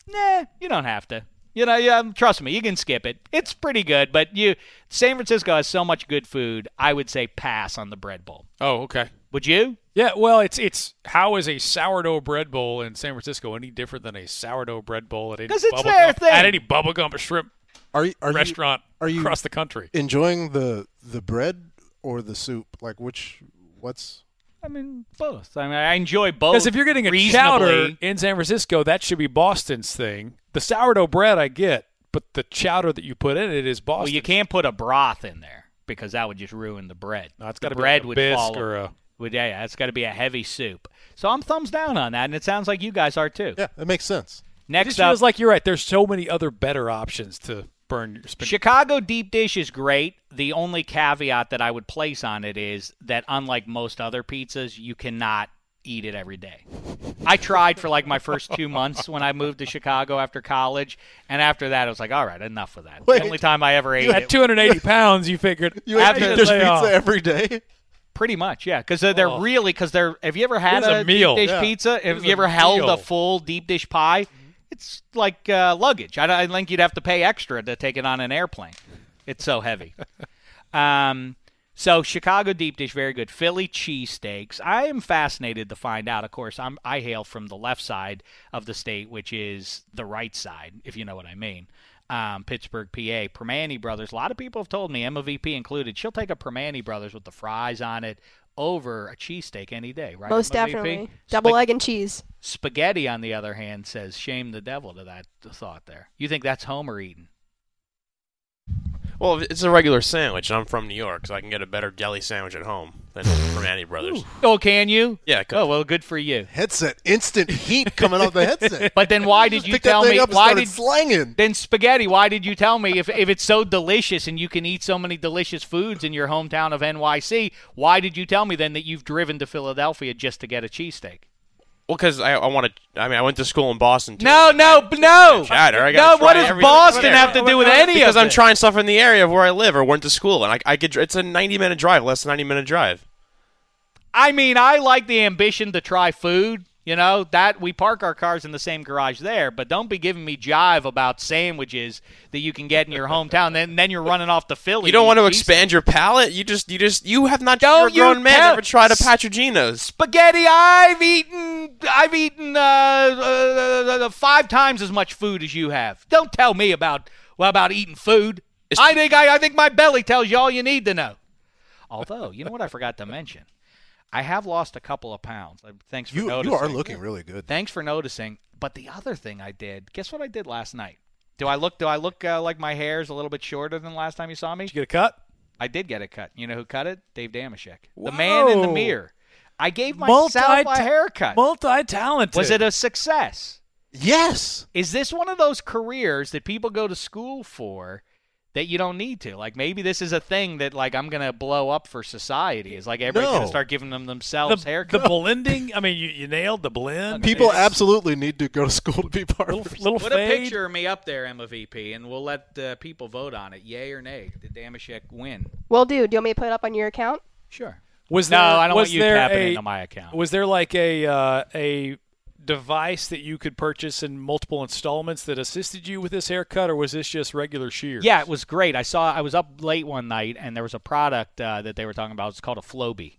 Nah, you don't have to. You know, yeah, trust me, you can skip it. It's pretty good, but you San Francisco has so much good food, I would say pass on the bread bowl. Oh, okay. Would you? Yeah, well, it's it's how is a sourdough bread bowl in San Francisco any different than a sourdough bread bowl at any bubblegum at any bubblegum or shrimp? Are you, are restaurant you, are you across the country enjoying the the bread or the soup? Like which what's? I mean both. I mean I enjoy both. Because if you're getting a chowder in San Francisco, that should be Boston's thing. The sourdough bread I get, but the chowder that you put in it is Boston. Well, you can't put a broth in there. because that would just ruin the bread. No, it's got to be like a bisque or a... Would, yeah, yeah, it's got to be a heavy soup. So I'm thumbs down on that, and it sounds like you guys are too. Yeah, that makes sense. Next it just up, feels like you're right. There's so many other better options to burn your spinach. Chicago deep dish is great. The only caveat that I would place on it is that unlike most other pizzas, you cannot eat it every day. I tried for like my first two months when I moved to Chicago after college, and after that I was like, all right, enough of that. Wait, the only time I ever ate it. At two hundred eighty pounds, you figured. You ate this pizza off. Every day? Pretty much, yeah, because they're, they're oh. really, because they're, have you ever had a, a meal. deep dish yeah. pizza? Have you, you ever meal. held a full deep dish pie? It's like uh, luggage. I, I think you'd have to pay extra to take it on an airplane. It's so heavy. um, so Chicago deep dish, very good. Philly cheesesteaks. I am fascinated to find out. Of course, I'm, I hail from the left side of the state, which is the right side, if you know what I mean. Um, Pittsburgh, P A, Primanti Brothers. A lot of people have told me, Emma V P included, she'll take a Primanti Brothers with the fries on it over a cheesesteak any day, right? Most definitely. Double Sp- egg and cheese. Spaghetti, on the other hand, says, shame the devil to that thought there. You think that's Homer eating? Well, it's a regular sandwich, and I'm from New York, so I can get a better deli sandwich at home than Primanti Brothers. Ooh. Oh, can you? Yeah. Oh, well, good for you. Headset, instant heat coming off the headset. But then why did you tell me? Why did slanging? Then spaghetti. Why did you tell me if if it's so delicious and you can eat so many delicious foods in your hometown of N Y C? Why did you tell me then that you've driven to Philadelphia just to get a cheesesteak? Well, because I, I want to. I mean, I went to school in Boston too. No, no, no. Chatter. I no, what does Boston have to do with any of it? Because I'm trying stuff in the area of where I live or went to school, and I, I could. It's a ninety minute drive, less than ninety minute drive. I mean, I like the ambition to try food. You know that we park our cars in the same garage there, but don't be giving me jive about sandwiches that you can get in your hometown. Then, then you're running off to Philly. You don't want to expand your palate. You just, you just, you have not. You're a grown man. Ever tried a Patrigino's spaghetti? I've eaten, I've eaten uh, uh, five times as much food as you have. Don't tell me about well, about eating food. It's I think, I, I think my belly tells you all you need to know. Although, you know what I forgot to mention. I have lost a couple of pounds. Thanks for you, noticing. You are looking really good. Thanks for noticing. But the other thing I did, guess what I did last night? Do I look Do I look uh, like my hair's a little bit shorter than last time you saw me? Did you get a cut? I did get a cut. You know who cut it? Dave Dameshek. Whoa. The man in the mirror. I gave myself Multi- a haircut. Multi-talented. Was it a success? Yes. Is this one of those careers that people go to school for that you don't need to? Like, maybe this is a thing that, like, I'm going to blow up for society. It's like everybody's no. going to start giving them themselves the, haircuts. The blending, I mean, you, you nailed the blend. People it's, absolutely need to go to school to be part little, of it. Little Put fade. a picture of me up there, Emma V P, and we'll let uh, people vote on it. Yay or nay? Did Dameshek win? Well, dude, do you want me to put it up on your account? Sure. Was there, no, I don't want you tapping a, into my account. Was there, like, a uh, a device that you could purchase in multiple installments that assisted you with this haircut, or was this just regular shears? Yeah, it was great. I saw I was up late one night, and there was a product uh, that they were talking about. It's called a Flowbee.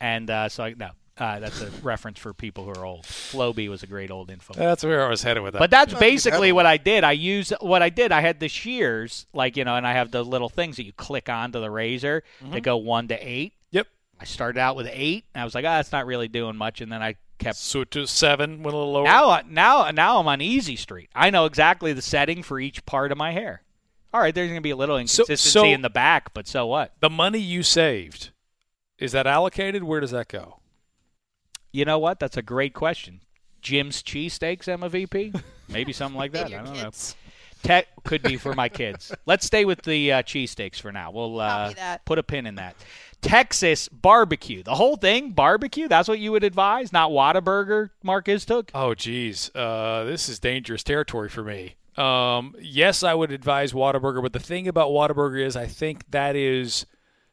And uh, so, I, no, uh, that's a reference for people who are old. Flowbee was a great old info. That's where I was headed with that. But that's yeah. basically what I did. I used what I did. I had the shears, like, you know, and I have the little things that you click onto the razor mm-hmm. that go one to eight. Yep. I started out with eight, and I was like, ah, oh, it's not really doing much, and then I kept so to seven, went a little lower. Now, now, now I'm on Easy Street. I know exactly the setting for each part of my hair. All right, there's going to be a little inconsistency so, so in the back, but so what? The money you saved, is that allocated? Where does that go? You know what? That's a great question. Jim's Cheesesteaks, Emma V P? Maybe something like that. I don't kids. know. Tech could be for my kids. Let's stay with the uh, cheesesteaks for now. We'll uh, put a pin in that. Texas barbecue. The whole thing, barbecue? That's what you would advise? Not Whataburger, Mark Istook? Oh, geez. Uh, this is dangerous territory for me. Um, yes, I would advise Whataburger, but the thing about Whataburger is I think that is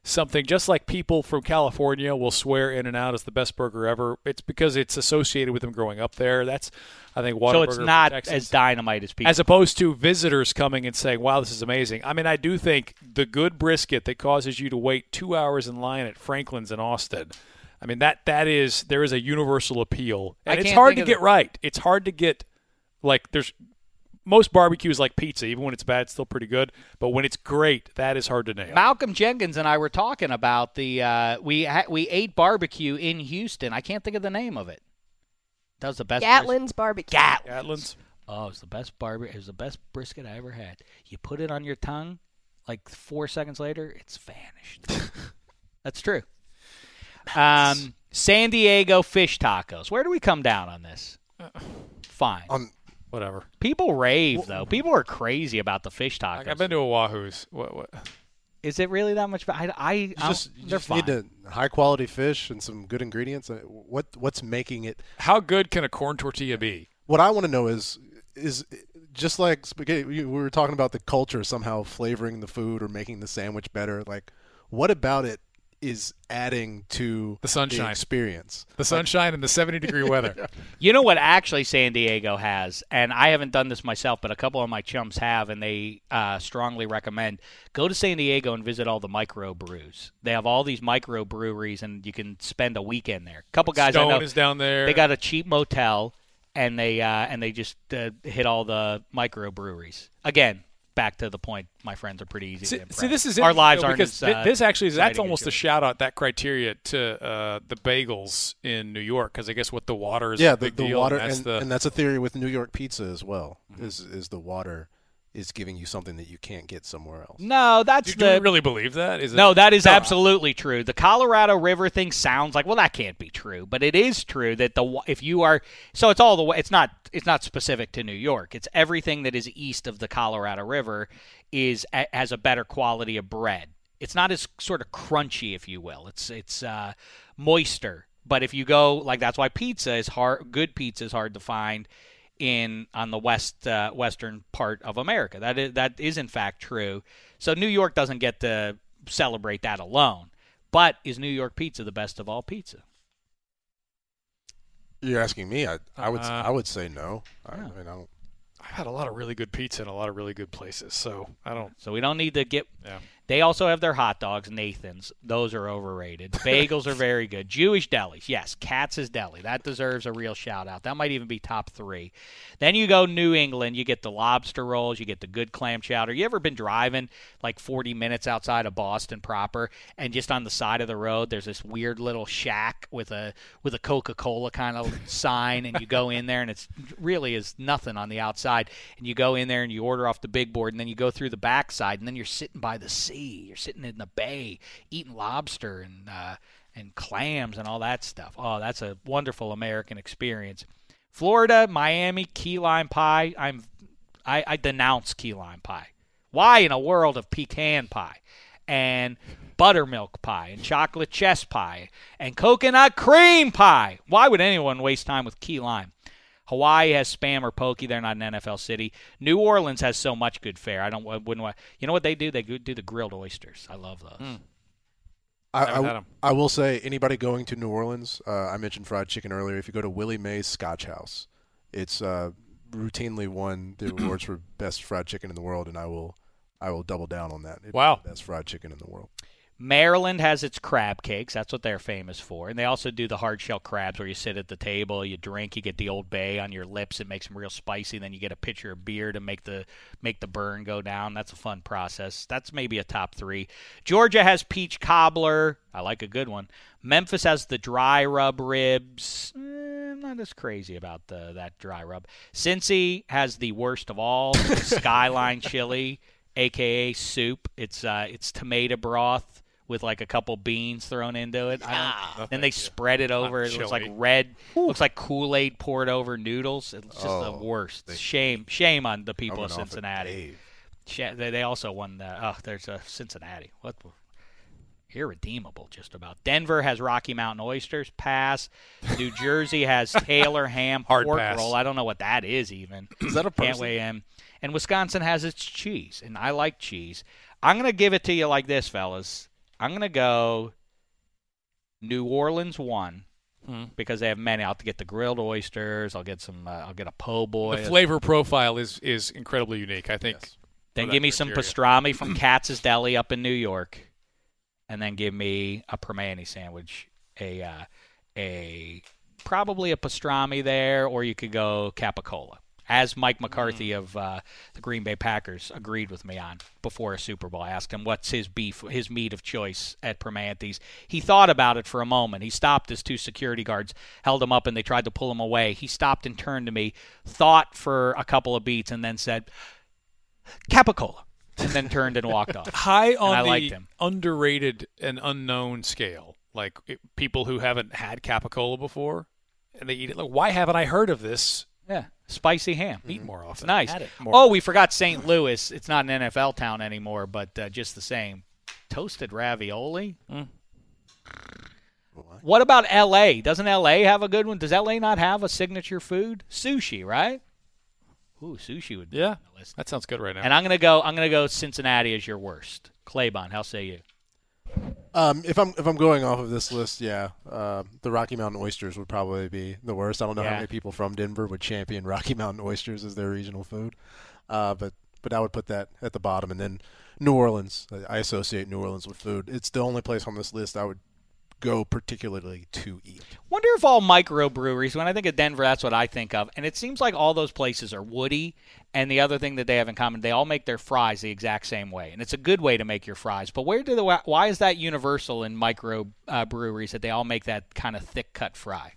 something, just like people from California will swear In-N-Out is the best burger ever. It's because it's associated with them growing up there. That's, I think, Whataburger. So it's not as dynamite as people. As opposed to visitors coming and saying, wow, this is amazing. I mean, I do think the good brisket that causes you to wait two hours in line at Franklin's in Austin, I mean, that that is, there is a universal appeal. And it's hard to get right. It's hard to get, like, there's, most barbecue is like pizza. Even when it's bad, it's still pretty good. But when it's great, that is hard to nail. Malcolm Jenkins and I were talking about the uh, – we ha- we ate barbecue in Houston. I can't think of the name of it. That was the best – Gatlin's bris- Barbecue. Gatlin's. Gatlin's. Oh, it was the best barbecue. It was the best brisket I ever had. You put it on your tongue. like four seconds later, it's vanished. That's true. Um, San Diego fish tacos. Where do we come down on this? Fine. Um, Whatever. People rave, though. People are crazy about the fish tacos. Like, I've been to Oahu's. What? What? Is it really that much? I, I, you just, you they're just fine. Need to high quality fish and some good ingredients. What what's making it? How good can a corn tortilla be? What I want to know is is just like spaghetti. We were talking about the culture somehow flavoring the food or making the sandwich better. Like, what about it is adding to the sunshine the experience? The sunshine like, and the seventy degree weather. You know what? Actually, San Diego has, and I haven't done this myself, but a couple of my chums have, and they uh, strongly recommend go to San Diego and visit all the micro brews. They have all these micro breweries, and you can spend a weekend there. A couple guys Stone I know is down there. They got a cheap motel, and they uh, and they just uh, hit all the micro breweries again. Back to the point, my friends are pretty easy see, to impress. See, this is our lives aren't as, uh, this actually is that's almost a shout out that criteria to uh, the bagels in New York because I guess what the water is yeah a big the, the deal, water and that's, and, the, and that's a theory with New York pizza as well mm-hmm. is is the water is giving you something that you can't get somewhere else. No, that's you, the do you really believe that? Is no, it, that is no. absolutely true. The Colorado River thing sounds like well, that can't be true, but it is true that the if you are so it's all the way. It's not. It's not specific to New York. It's everything that is east of the Colorado River is has a better quality of bread. It's not as sort of crunchy, if you will. It's it's uh, moister. But if you go like that's why pizza is hard. Good pizza is hard to find. In on the west uh, western part of America, that is that is in fact true. So New York doesn't get to celebrate that alone. But is New York pizza the best of all pizza? You're asking me. I, I would uh, I would say no. Yeah. I, I mean I don't. I've had a lot of really good pizza in a lot of really good places, so I don't. So we don't need to get. Yeah. They also have their hot dogs, Nathan's. Those are overrated. Bagels are very good. Jewish delis, yes. Katz's Deli. That deserves a real shout-out. That might even be top three. Then you go New England. You get the lobster rolls. You get the good clam chowder. You ever been driving like forty minutes outside of Boston proper, and just on the side of the road there's this weird little shack with a with a Coca-Cola kind of sign, and you go in there, and it really is nothing on the outside. And you go in there, and you order off the big board, and then you go through the backside, and then you're sitting by the sea. You're sitting in the bay eating lobster and uh, and clams and all that stuff. Oh, that's a wonderful American experience. Florida, Miami, key lime pie. I'm I, I denounce key lime pie. Why in a world of pecan pie and buttermilk pie and chocolate chess pie and coconut cream pie? Why would anyone waste time with key lime? Hawaii has Spam or Poke. They're not an N F L city. New Orleans has so much good fare. I don't. I wouldn't want. You know what they do? They do the grilled oysters. I love those. Mm. I, I, I, I will say, anybody going to New Orleans, uh, I mentioned fried chicken earlier. If you go to Willie Mays Scotch House, it's uh, routinely won the awards for best fried chicken in the world, and I will, I will double down on that. It's wow, the best fried chicken in the world. Maryland has its crab cakes. That's what they're famous for. And they also do the hard shell crabs where you sit at the table, you drink, you get the Old Bay on your lips. It makes them real spicy. Then you get a pitcher of beer to make the make the burn go down. That's a fun process. That's maybe a top three. Georgia has peach cobbler. I like a good one. Memphis has the dry rub ribs. Eh, I'm not as crazy about the that dry rub. Cincy has the worst of all, Skyline chili, a k a soup. It's uh, it's tomato broth with like a couple beans thrown into it. I don't, oh, then they you. spread it over. It looks like red. Ooh. Looks like Kool-Aid poured over noodles. It's just oh, the worst. They, shame shame on the people of Cincinnati. Of they, they also won the, oh, there's a Cincinnati. What? Irredeemable just about. Denver has Rocky Mountain oysters. Pass. New Jersey has Taylor ham pork pass. roll. I don't know what that is even. Is that a person? Can't weigh in. And Wisconsin has its cheese, and I like cheese. I'm going to give it to you like this, fellas. I'm going to go New Orleans one hmm. because they have many. I'll have to get the grilled oysters. I'll get some. Uh, I'll get a po' boy. The flavor profile is, is incredibly unique, I think. Yes. Then give me criteria. some pastrami from Katz's Deli up in New York, and then give me a permani sandwich, a uh, a probably a pastrami there, or you could go capicola, as Mike McCarthy mm. of uh, the Green Bay Packers agreed with me on before a Super Bowl. I asked him what's his beef, his meat of choice at Permante's. He thought about it for a moment. He stopped as two security guards held him up, and they tried to pull him away. He stopped and turned to me, thought for a couple of beats, and then said, Capicola. and then turned and walked off. High on I the liked him. Underrated and unknown scale. Like it, people who haven't had capicola before and they eat it. Like, why haven't I heard of this? Yeah, spicy ham. Mm-hmm. Eat more often. It's nice. It more oh, often. We forgot Saint Louis. It's not an N F L town anymore, but uh, just the same. Toasted ravioli. Mm. What? What about L A? Doesn't L A have a good one? Does L A not have a signature food? Sushi, right? Ooh, sushi would be yeah, on the list. That sounds good right now. And I'm gonna go. I'm gonna go. Cincinnati is your worst. Claiborne, how say you? Um, if I'm if I'm going off of this list, yeah, uh, the Rocky Mountain oysters would probably be the worst. I don't know yeah. how many people from Denver would champion Rocky Mountain oysters as their regional food, uh, but but I would put that at the bottom. And then New Orleans, I associate New Orleans with food. It's the only place on this list I would go particularly to eat. Wonder if all microbreweries, when I think of Denver, that's what I think of. And it seems like all those places are woody. And the other thing that they have in common, they all make their fries the exact same way. And it's a good way to make your fries. But where do the why is that universal in micro uh, breweries that they all make that kind of thick cut fry?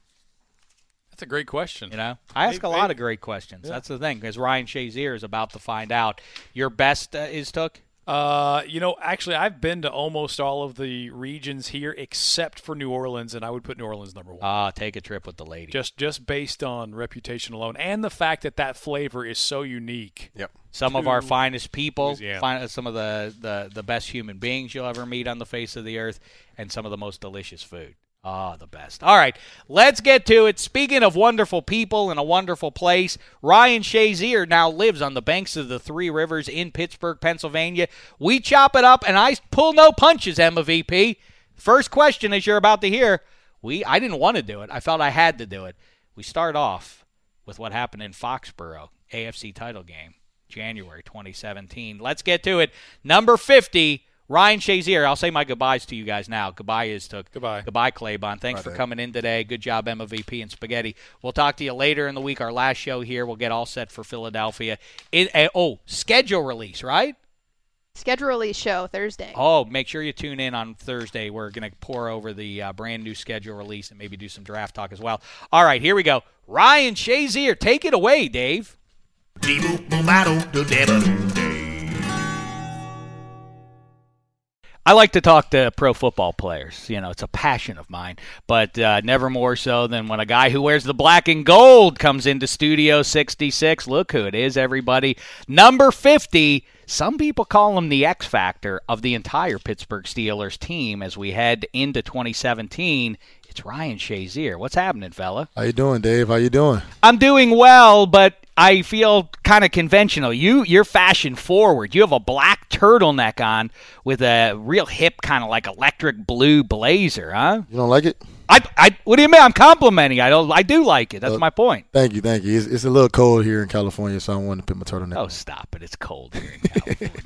That's a great question. You know, I ask hey, a lot hey. of great questions. Yeah. That's the thing, because Ryan Shazier is about to find out. Your best uh, is took? Uh, you know, actually, I've been to almost all of the regions here except for New Orleans, and I would put New Orleans number one. Ah, uh, take a trip with the lady. Just just based on reputation alone and the fact that that flavor is so unique. Yep. Some of our finest people, find, some of the, the, the best human beings you'll ever meet on the face of the earth, and some of the most delicious food. Ah, the best. All right, let's get to it. Speaking of wonderful people in a wonderful place, Ryan Shazier now lives on the banks of the Three Rivers in Pittsburgh, Pennsylvania. We chop it up, and I pull no punches, Emma V P. First question, as you're about to hear, we I didn't want to do it. I felt I had to do it. We start off with what happened in Foxborough, A F C title game, January twenty seventeen. Let's get to it. Number fifty. Ryan Shazier, I'll say my goodbyes to you guys now. Goodbye, Istook. Goodbye. Goodbye, Claiborne. Thanks right, for coming in today. Good job, Emma V P and Spaghetti. We'll talk to you later in the week. Our last show here. We'll get all set for Philadelphia. It, uh, oh, schedule release, right? Schedule release show Thursday. Oh, make sure you tune in on Thursday. We're going to pour over the uh, brand-new schedule release and maybe do some draft talk as well. All right, here we go. Ryan Shazier, take it away, Dave. I like to talk to pro football players. You know, it's a passion of mine, but uh, never more so than when a guy who wears the black and gold comes into Studio sixty-six. Look who it is, everybody. Number fifty. Some people call him the X Factor of the entire Pittsburgh Steelers team as we head into twenty seventeen. It's Ryan Shazier. What's happening, fella? How you doing, Dave? How you doing? I'm doing well, but I feel kind of conventional. You, you're fashion forward. You have a black turtleneck on with a real hip kind of like electric blue blazer, huh? You don't like it? I, I, what do you mean? I'm complimenting. I don't. I do like it. That's uh, my point. Thank you, thank you. It's, it's a little cold here in California, so I wanted to put my turtleneck. Oh, on. Stop it! It's cold here in California.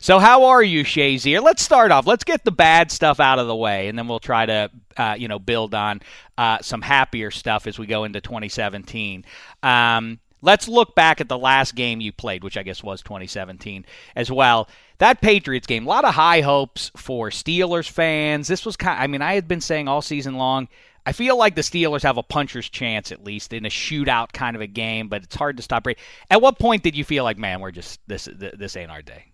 So how are you, Shazier? Let's start off. Let's get the bad stuff out of the way, and then we'll try to, uh, you know, build on uh, some happier stuff as we go into twenty seventeen. Um, let's look back at the last game you played, which I guess was twenty seventeen as well. That Patriots game, a lot of high hopes for Steelers fans. This was kind of, I mean, I had been saying all season long, I feel like the Steelers have a puncher's chance, at least, in a shootout kind of a game, but it's hard to stop. At what point did you feel like, man, we're just, this this ain't our day?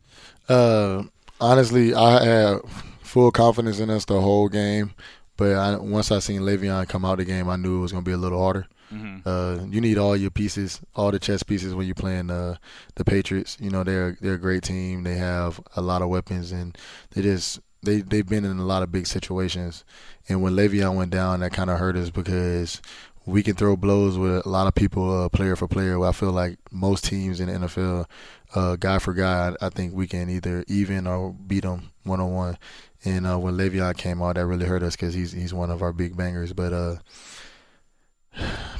Uh, honestly, I had full confidence in us the whole game, but I, once I seen Le'Veon come out of the game, I knew it was going to be a little harder. Mm-hmm. Uh, you need all your pieces, all the chess pieces when you're playing uh, the Patriots. You know, they're they're a great team. They have a lot of weapons, and they just they they've been in a lot of big situations. And when Le'Veon went down, that kind of hurt us because we can throw blows with a lot of people, uh, player for player. Where I feel like most teams in the N F L, uh, guy for guy, I think we can either even or beat them one on one. And uh, when Le'Veon came out, that really hurt us because he's he's one of our big bangers, but. Uh,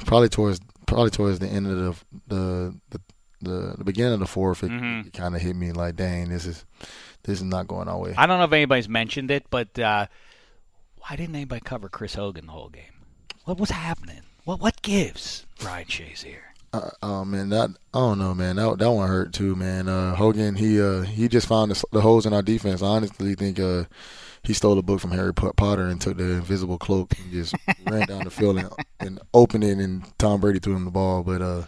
Probably towards probably towards the end of the the the, the beginning of the fourth, it, mm-hmm. it kind of hit me like, dang, this is this is not going our way. I don't know if anybody's mentioned it, but uh, why didn't anybody cover Chris Hogan the whole game? What was happening? What what gives Ryan Shazier? Uh, oh man, that I don't know, man. That that one hurt too, man. Uh, Hogan, he uh, he just found the, the holes in our defense. I honestly think. Uh, He stole a book from Harry Potter and took the invisible cloak and just ran down the field and, and opened it, and Tom Brady threw him the ball. But, uh,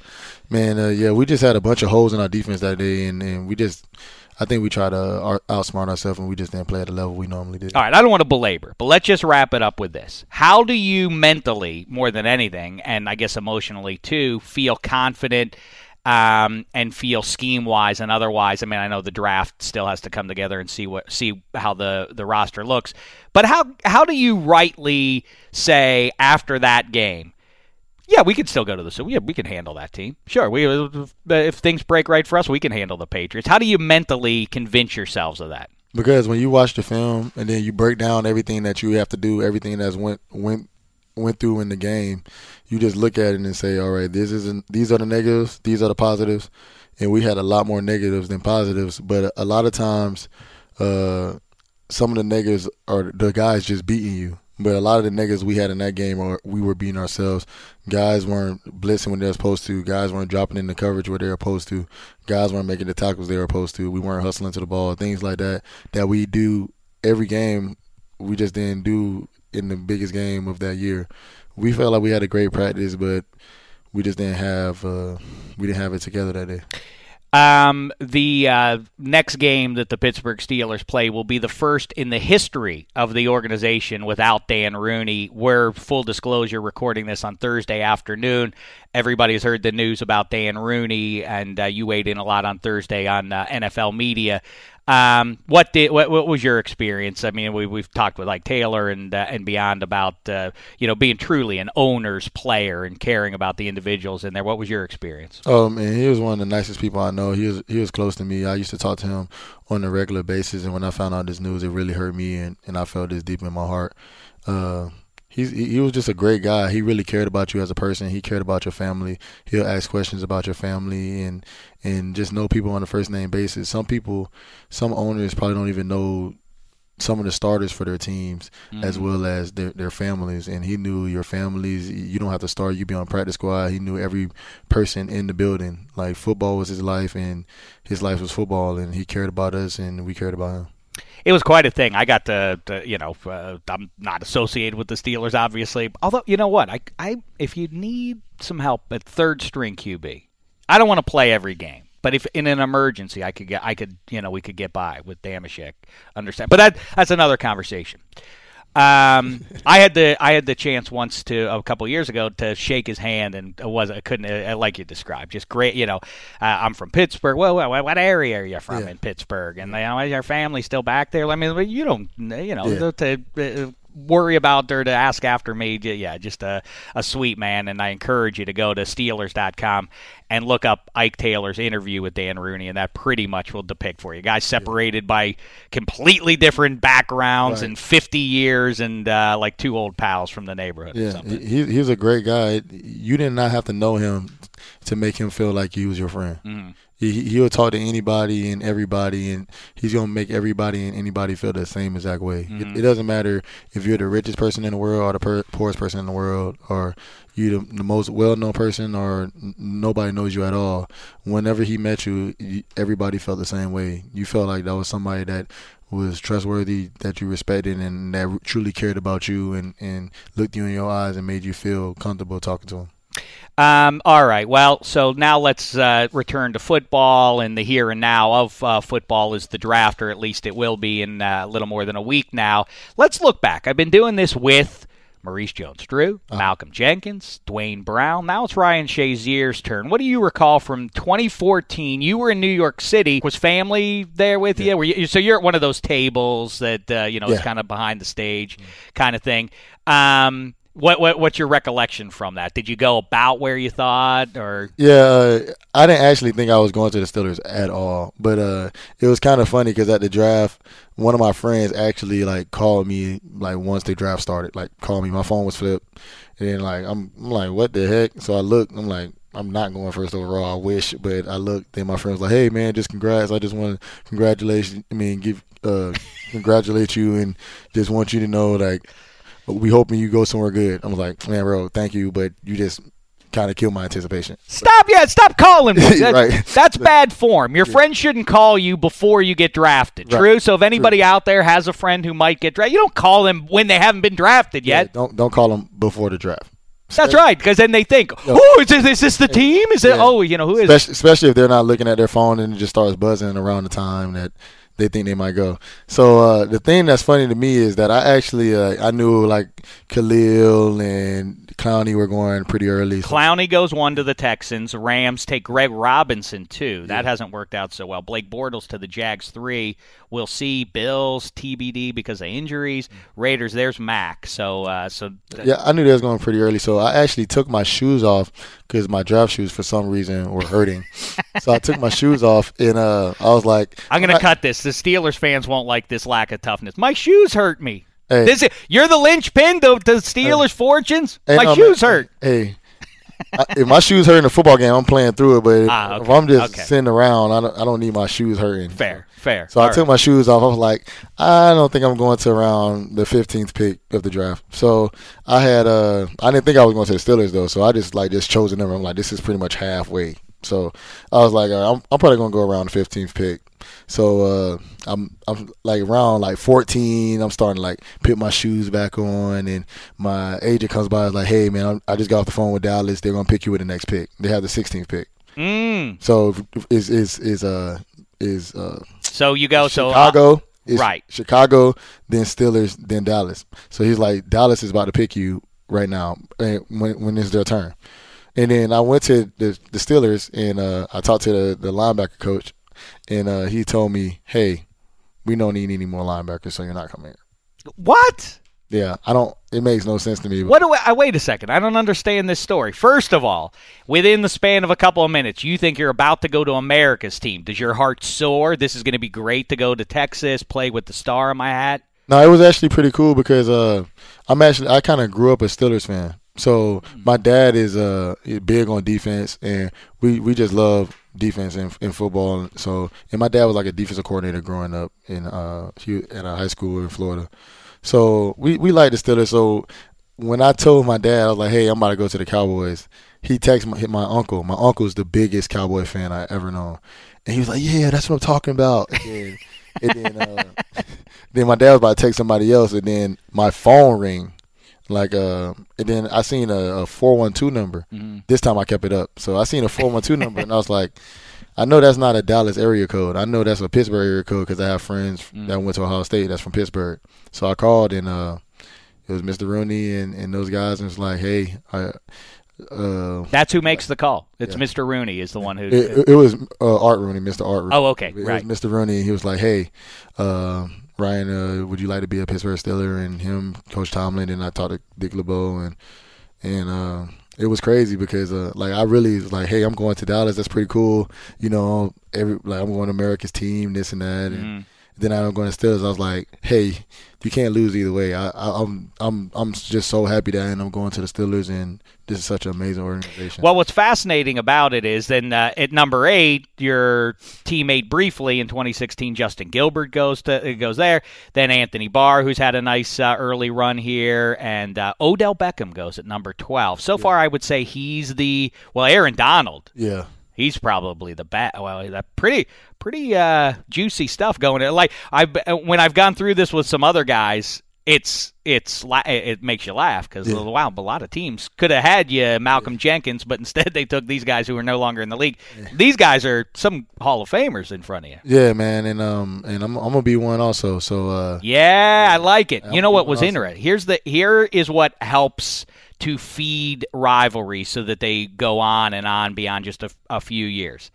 man, uh, yeah, we just had a bunch of holes in our defense that day, and, and we just – I think we tried to outsmart ourselves, and we just didn't play at the level we normally did. All right, I don't want to belabor, but let's just wrap it up with this. How do you mentally, more than anything, and I guess emotionally too, feel confident – Um, and feel scheme-wise and otherwise? I mean, I know the draft still has to come together and see what see how the, the roster looks. But how how do you rightly say after that game, yeah, we can still go to the Super Bowl. Yeah, we can handle that team. Sure, we if things break right for us, we can handle the Patriots. How do you mentally convince yourselves of that? Because when you watch the film and then you break down everything that you have to do, everything that's went went. went through in the game, you just look at it and say, all right, this isn't, these are the negatives, these are the positives, and we had a lot more negatives than positives. But a lot of times uh, some of the negatives are the guys just beating you. But a lot of the negatives we had in that game are we were beating ourselves. Guys weren't blitzing when they were supposed to. Guys weren't dropping in the coverage where they were supposed to. Guys weren't making the tackles they were supposed to. We weren't hustling to the ball, things like that that we do every game. We just didn't do in the biggest game of that year. We felt like we had a great practice, but we just didn't have uh, we didn't have it together that day. Um, the uh, next game that the Pittsburgh Steelers play will be the first in the history of the organization without Dan Rooney. We're, full disclosure, recording this on Thursday afternoon. Everybody's heard the news about Dan Rooney, and uh, you weighed in a lot on Thursday on uh, N F L media. Um, what did what, what was your experience? I mean, we we've talked with Ike Taylor and uh, and beyond about uh, you know being truly an owner's player and caring about the individuals in there. What was your experience? Oh man, he was one of the nicest people I know. He was he was close to me. I used to talk to him on a regular basis, and when I found out this news, it really hurt me, and, and I felt this deep in my heart. Uh, He's, he was just a great guy. He really cared about you as a person. He cared about your family. He'll ask questions about your family and and just know people on a first-name basis. Some people, some owners probably don't even know some of the starters for their teams mm-hmm. as well as their, their families. And he knew your families. You don't have to start. You be on practice squad. He knew every person in the building. Like, football was his life, and his life was football. And he cared about us, and we cared about him. It was quite a thing. I got to, to you know, uh, I'm not associated with the Steelers, obviously. Although, you know what? I, I, if you need some help at third string Q B, I don't want to play every game. But if in an emergency, I could get, I could, you know, we could get by with Dameshek. Understand? But that, that's another conversation. Um, I had the I had the chance once to a couple of years ago to shake his hand, and it was I couldn't uh, like you described, just great. You know, uh, I'm from Pittsburgh. Well, well, what area are you from yeah. in Pittsburgh? And you know, is your family still back there? I mean, you don't you know yeah. to, to worry about or to ask after me. Yeah, just a a sweet man, and I encourage you to go to Steelers dot com and look up Ike Taylor's interview with Dan Rooney, and that pretty much will depict for you. Guys separated yeah. by completely different backgrounds right. and fifty years and uh, like two old pals from the neighborhood. Yeah, or something. He, he was a great guy. You did not have to know him to make him feel like he was your friend. Mm-hmm. He, he'll talk to anybody and everybody, and he's going to make everybody and anybody feel the same exact way. Mm-hmm. It, it doesn't matter if you're the richest person in the world or the per- poorest person in the world, or you the, the most well-known person or n- nobody knows you at all. Whenever he met you, you, everybody felt the same way. You felt like that was somebody that was trustworthy, that you respected, and that truly cared about you and, and looked you in your eyes and made you feel comfortable talking to him. Um, all right. Well, so now let's uh, return to football, and the here and now of uh, football is the draft, or at least it will be in uh, a little more than a week now. Let's look back. I've been doing this with Maurice Jones-Drew, oh. Malcolm Jenkins, Dwayne Brown. Now it's Ryan Shazier's turn. What do you recall from twenty fourteen? You were in New York City. Was family there with yeah. you? Were you? So you're at one of those tables that, uh, you know, yeah. is kind of behind the stage mm-hmm. kind of thing. Um, what, what What's your recollection from that? Did you go about where you thought? Or Yeah, I didn't actually think I was going to the Steelers at all. But uh, it was kind of funny because at the draft, one of my friends actually, like, called me, like, once the draft started. Like, called me. My phone was flipped. And then, like, I'm, I'm like, what the heck? So I looked. I'm like, I'm not going first overall. I wish. But I looked. Then my friend was like, hey, man, just congrats. I just want to congratulate you. I mean, give uh, congratulate you and just want you to know, like, we hoping you go somewhere good. I was like, man, bro, thank you, but you just kind of killed my anticipation. Stop, yeah, stop calling me. That's, right. that's bad form. Your yeah. friend shouldn't call you before you get drafted. Right. True? So if anybody True. out there has a friend who might get drafted, you don't call them when they haven't been drafted yet. Yeah, don't don't call them before the draft. That's right, because then they think, oh, is this, is this the team? Is it? Yeah. Oh, you know, who is especially, it? Especially if they're not looking at their phone and it just starts buzzing around the time that they think they might go. So uh, the thing that's funny to me is that I actually uh, I knew like Khalil and Clowney were going pretty early. Clowney goes one to the Texans. Rams take Greg Robinson two. That yeah. hasn't worked out so well. Blake Bortles to the Jags three. We'll see. Bills T B D because of injuries. Raiders. There's Mac. So uh, so th- yeah, I knew they was going pretty early. So I actually took my shoes off because my draft shoes for some reason were hurting. So I took my shoes off and uh, I was like, I'm gonna I- cut this. The Steelers fans won't like this lack of toughness. My shoes hurt me. Hey. This is, you're the linchpin to the Steelers' hey. fortunes. Hey, my no, shoes man. hurt. Hey, I, if my shoes hurt in a football game, I'm playing through it. But if, ah, okay. if I'm just okay. sitting around, I don't, I don't need my shoes hurting. Fair, fair. So All I right. took my shoes off. I was like, I don't think I'm going to around the fifteenth pick of the draft. So I had, uh, I didn't think I was going to the Steelers though. So I just like just chose a number. I'm like, this is pretty much halfway. So I was like, uh, I'm, I'm probably going to go around the fifteenth pick. So uh, I'm I'm like around like fourteen. I'm starting to like put my shoes back on, and my agent comes by and is like, "Hey man, I'm, I just got off the phone with Dallas. They're gonna pick you with the next pick. They have the sixteenth pick." Mm. So is is is uh is uh. So you go Chicago, so uh, right Chicago, then Steelers, then Dallas. So he's like, Dallas is about to pick you right now, and when when it's their turn. And then I went to the, the Steelers, and uh, I talked to the, the linebacker coach. And uh, he told me, hey, we don't need any more linebackers, so you're not coming here. What? Yeah, I don't – it makes no sense to me. What do I, wait a second. I don't understand this story. First of all, within the span of a couple of minutes, you think you're about to go to America's team. Does your heart soar? This is going to be great to go to Texas, play with the star in my hat? No, it was actually pretty cool because uh, I'm actually – I kind of grew up a Steelers fan. So my dad is uh, big on defense, and we, we just love defense in, in football. So and my dad was like a defensive coordinator growing up in uh at a high school in Florida. So we, we like the Steelers. So when I told my dad, I was like, hey, I'm about to go to the Cowboys. He texted my, my uncle. My uncle's the biggest Cowboy fan I ever known. And he was like, yeah, that's what I'm talking about. And then, and then, uh, then my dad was about to text somebody else, and then my phone rang. Like uh, and then I seen a four one two number. Mm-hmm. This time I kept it up. So I seen a four one two number, and I was like, I know that's not a Dallas area code. I know that's a Pittsburgh area code because I have friends mm-hmm. that went to Ohio State that's from Pittsburgh. So I called, and uh, it was Mister Rooney and, and those guys, and it was like, hey, I. Uh, that's who makes the call. It's yeah. Mister Rooney is the one who. It, it, it was uh, Art Rooney, Mister Art. Rooney. Oh, okay, it, right. It was Mister Rooney, and he was like, hey. Uh, Ryan, uh, would you like to be a Pittsburgh Steeler? And him, Coach Tomlin, and I talked to Dick LeBeau, and and uh, it was crazy because uh, like I really was like, hey, I'm going to Dallas. That's pretty cool, you know. Every like I'm going to America's team, this and that, and mm. then I'm going to Steelers. I was like, hey, you can't lose either way. I, I, I'm I'm I'm just so happy that I'm going to the Steelers, and this is such an amazing organization. Well, what's fascinating about it is then uh, at number eight, your teammate briefly in twenty sixteen, Justin Gilbert goes to goes there. Then Anthony Barr, who's had a nice uh, early run here, and uh, Odell Beckham goes at number twelve. So yeah. far, I would say he's the well, Aaron Donald. Yeah. He's probably the bat. Well, that pretty, pretty uh, juicy stuff going. Like I, when I've gone through this with some other guys, it's it's it makes you laugh because yeah. wow, a lot of teams could have had you Malcolm yeah. Jenkins, but instead they took these guys who are no longer in the league. Yeah. These guys are some Hall of Famers in front of you. Yeah, man, and um, and I'm I'm gonna be one also. So uh, yeah, yeah, I like it. I'm you know what was awesome. interesting? Here's the here is what helps to feed rivalry so that they go on and on beyond just a, a few years.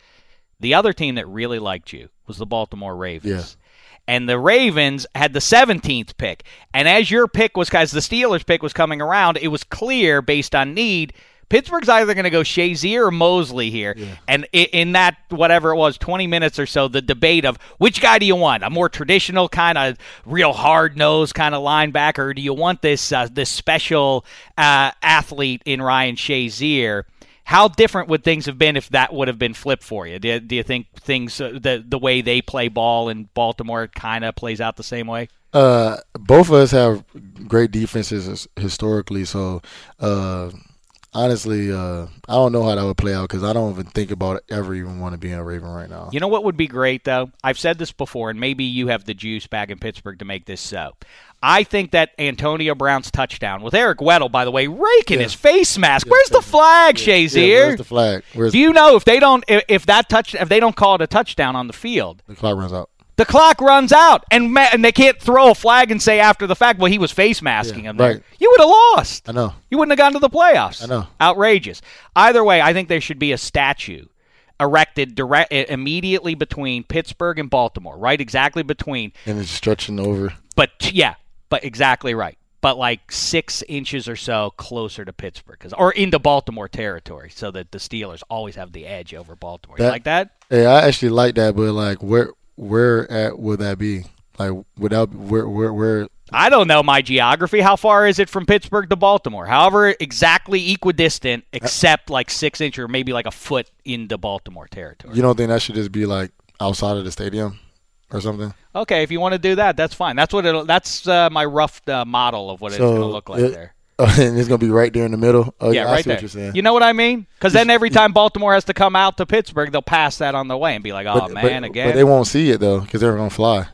The other team that really liked you was the Baltimore Ravens. Yeah. And the Ravens had the seventeenth pick. And as your pick was, guys, the Steelers' pick was coming around, it was clear based on need, Pittsburgh's either going to go Shazier or Mosley here. Yeah. And in that, whatever it was, twenty minutes or so, the debate of which guy do you want? A more traditional kind of real hard-nosed kind of linebacker, or do you want this uh, this special uh, athlete in Ryan Shazier? How different would things have been if that would have been flipped for you? Do, do you think things uh, the, the way they play ball in Baltimore kind of plays out the same way? Uh, both of us have great defenses historically, so uh, – honestly, uh, I don't know how that would play out because I don't even think about it, ever even want to be a Raven right now. You know what would be great, though? I've said this before, and maybe you have the juice back in Pittsburgh to make this so. I think that Antonio Brown's touchdown, with Eric Weddle, by the way, raking yeah. his face mask. Yeah. Where's the flag, yeah. Shazier? Yeah, where's the flag? Where's Do you know if they don't if, if that touch if they don't call it a touchdown on the field? The clock runs out. The clock runs out, and and they can't throw a flag and say after the fact, well, he was face masking yeah, him. There. Right. You would have lost. I know. You wouldn't have gone to the playoffs. I know. Outrageous. Either way, I think there should be a statue erected direct, immediately between Pittsburgh and Baltimore, right exactly between. And it's stretching over. But, yeah. But exactly right. But like six inches or so closer to Pittsburgh, cause, or into Baltimore territory, so that the Steelers always have the edge over Baltimore. That, you like that? Yeah, I actually like that. But like, where where at would that be? Like, without where where where? I don't know my geography. How far is it from Pittsburgh to Baltimore? However, exactly equidistant, except I, like six inch or maybe like a foot into Baltimore territory. You don't think that should just be like outside of the stadium? Or something. Okay, if you want to do that, that's fine. That's what it'll, that's uh, my rough uh, model of what so it's going to look like it, there. Uh, and it's going to be right there in the middle. Oh, yeah, yeah, right I see there. What you're saying. You know what I mean? Because then every time Baltimore has to come out to Pittsburgh, they'll pass that on the way and be like, "Oh but, man, but, again." But they won't see it though, because they're going to fly.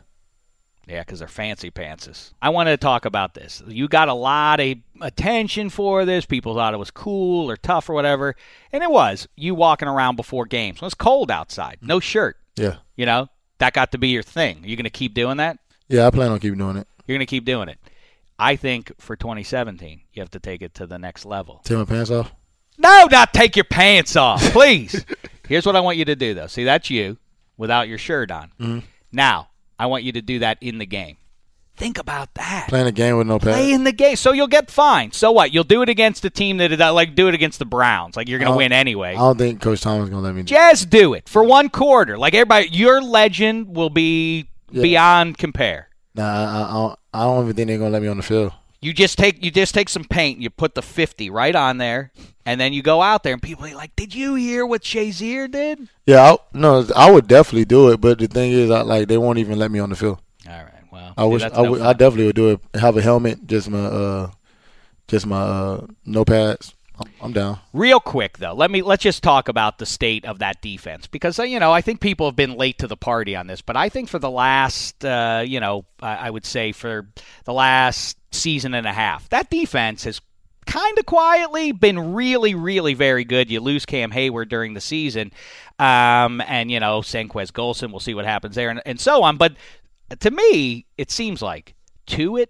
Yeah, because they're fancy pantses. I wanted to talk about this. You got a lot of attention for this. People thought it was cool or tough or whatever, and it was. You walking around before games. Well, it's cold outside. No shirt. Yeah. You know. That got to be your thing. Are you going to keep doing that? Yeah, I plan on keeping doing it. You're going to keep doing it. I think for twenty seventeen, you have to take it to the next level. Take my pants off? No, not take your pants off, please. Here's what I want you to do, though. See, that's you without your shirt on. Mm-hmm. Now, I want you to do that in the game. Think about that. Playing a game with no pants. Play in the game. So you'll get fined. So what? You'll do it against a team that, like, do it against the Browns. Like, you're going to win anyway. I don't think Coach Tomlin's going to let me do it. Just do it for one quarter. Like, everybody, your legend will be yeah. beyond compare. Nah, I, I, don't, I don't even think they're going to let me on the field. You just take you just take some paint and you put the fifty right on there, and then you go out there and people are like, "Did you hear what Shazier did?" Yeah, I, no, I would definitely do it, but the thing is, I, like, they won't even let me on the field. All right. Wow. I Dude, wish I, no would, I definitely would do it. Have a helmet, just my, uh, just my uh, no pads. I'm, I'm down. Real quick though, let me let's just talk about the state of that defense because you know I think people have been late to the party on this, but I think for the last uh, you know I, I would say for the last season and a half, that defense has kind of quietly been really, really very good. You lose Cam Hayward during the season, um, and you know Sanquez Golson. We'll see what happens there, and, and so on, but. To me, it seems like Tuitt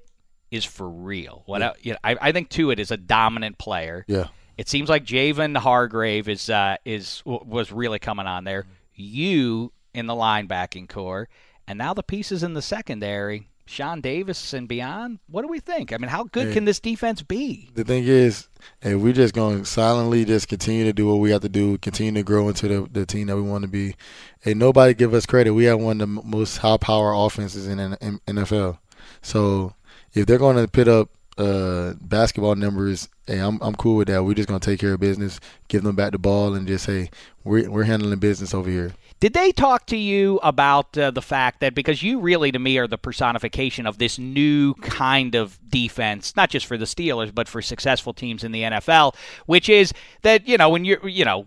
is for real. What yeah. I, you know, I, I think Tuitt is a dominant player. Yeah, it seems like Javon Hargrave is uh, is was really coming on there. You in the linebacking core, and now the pieces in the secondary, Sean Davis and beyond. What do we think? I mean, how good yeah. can this defense be? The thing is, hey, we're just going to silently just continue to do what we have to do, continue to grow into the, the team that we want to be. Hey, nobody give us credit. We have one of the most high-power offenses in the N F L. So if they're going to put up uh, basketball numbers, hey, I'm I'm cool with that. We're just going to take care of business, give them back the ball, and just say, hey, we're, we're handling business over here. Did they talk to you about uh, the fact that, because you really, to me, are the personification of this new kind of defense, not just for the Steelers, but for successful teams in the N F L, which is that, you know, when you're, you know,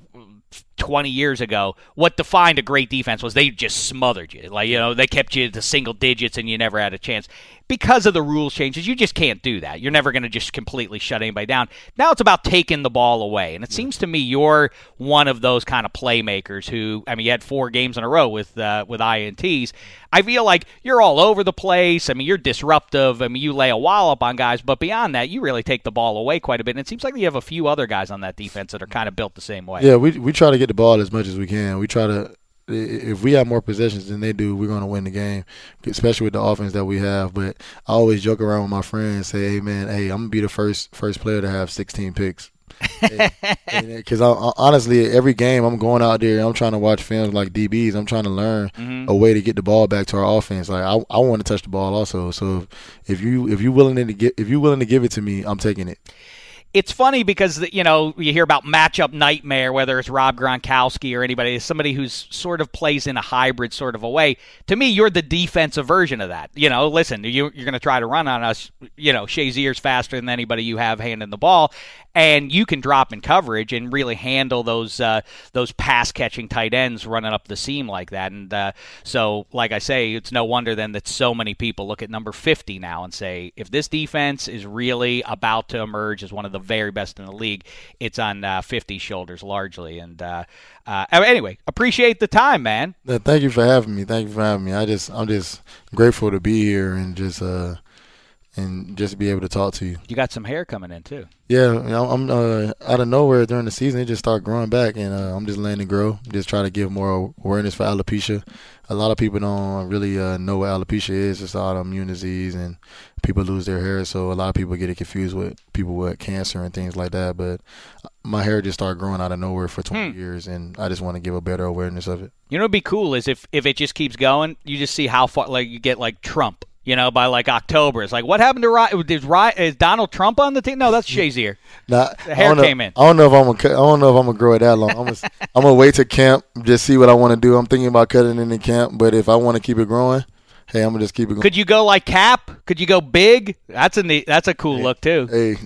twenty years ago, what defined a great defense was they just smothered you. Like, you know, they kept you to single digits and you never had a chance. Because of the rules changes, you just can't do that. You're never going to just completely shut anybody down. Now it's about taking the ball away. And it seems to me you're one of those kind of playmakers who, I mean, you had four games in a row with uh, with I N Ts. I feel like you're all over the place. I mean, you're disruptive. I mean, you lay a wallop on guys. But beyond that, you really take the ball away quite a bit. And it seems like you have a few other guys on that defense that are kind of built the same way. Yeah, we we try to get the ball as much as we can. We try to – if we have more possessions than they do, we're going to win the game, especially with the offense that we have. But I always joke around with my friends and say, hey, man, hey, I'm going to be the first first player to have sixteen picks. Because honestly, every game I'm going out there, I'm trying to watch films like D Bs. I'm trying to learn mm-hmm. a way to get the ball back to our offense. Like I, I want to touch the ball also. So if, if you if you willing to get if you willing to give it to me, I'm taking it. it's funny because, you know, you hear about matchup nightmare, whether it's Rob Gronkowski or anybody, somebody who's sort of plays in a hybrid sort of a way. To me, you're the defensive version of that. You know, listen, you, you're going to try to run on us. You know, Shazier's faster than anybody you have handing the ball, and you can drop in coverage and really handle those uh, those pass-catching tight ends running up the seam like that. And uh, so, like I say, it's no wonder then that so many people look at number fifty now and say, if this defense is really about to emerge as one of the very best in the league, it's on uh, fifty's shoulders largely. And uh, uh, anyway, appreciate the time, man. Thank you for having me. Thank you for having me. I just, I'm just grateful to be here and just, uh, and just be able to talk to you. You got some hair coming in too. Yeah, you know, I'm uh, out of nowhere during the season. It just started growing back, and uh, I'm just letting it grow. Just trying to give more awareness for alopecia. A lot of people don't really uh, know what alopecia is. It's autoimmune disease, and people lose their hair. So a lot of people get it confused with people with cancer and things like that. But my hair just started growing out of nowhere for twenty hmm. years, and I just want to give a better awareness of it. You know, what'd be cool is if if it just keeps going, you just see how far. Like you get like Trump. You know, by like October, it's like, what happened to Ryan? Is, Ryan, is Donald Trump on the team? No, that's Shazier. Nah, the hair know, came in. I don't know if I'm gonna. I don't know if I'm gonna grow it that long. I'm gonna, I'm gonna wait to camp, just see what I want to do. I'm thinking about cutting it in camp, but if I want to keep it growing, hey, I'm gonna just keep it going. Could you go like Cap? Could you go big? That's a neat, that's a cool hey, look too. Hey.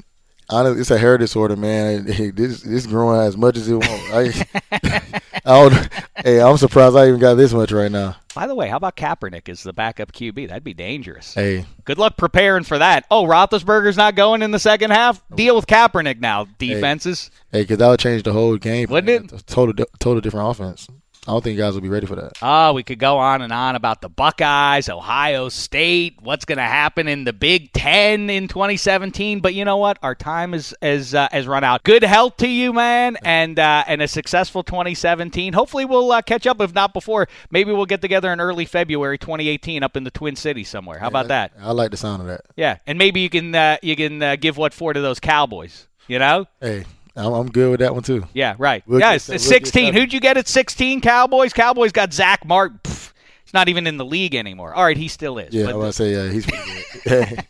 Honestly, it's a hair disorder, man. Hey, this this growing as much as it wants. I, I don't, hey, I'm surprised I even got this much right now. By the way, how about Kaepernick as the backup Q B? That'd be dangerous. Hey, good luck preparing for that. Oh, Roethlisberger's not going in the second half. Deal with Kaepernick now, defenses. Hey, because hey, that would change the whole game. Wouldn't it? Total, total different offense. I don't think you guys will be ready for that. Oh, we could go on and on about the Buckeyes, Ohio State, what's going to happen in the Big Ten in twenty seventeen. But you know what? Our time is is uh, has run out. Good health to you, man, and uh, and a successful twenty seventeen. Hopefully we'll uh, catch up, if not before. Maybe we'll get together in early February twenty eighteen up in the Twin Cities somewhere. How yeah, about that? I like the sound of that. Yeah, and maybe you can uh, you can uh, give what for to those Cowboys, you know? Hey. I'm good with that one, too. Yeah, right. We'll yeah, it's, it's sixteen. Who'd you get at sixteen, Cowboys? Cowboys got Zach Martin. Pff, he's not even in the league anymore. All right, he still is. Yeah, but I was going to say, yeah, he's pretty good.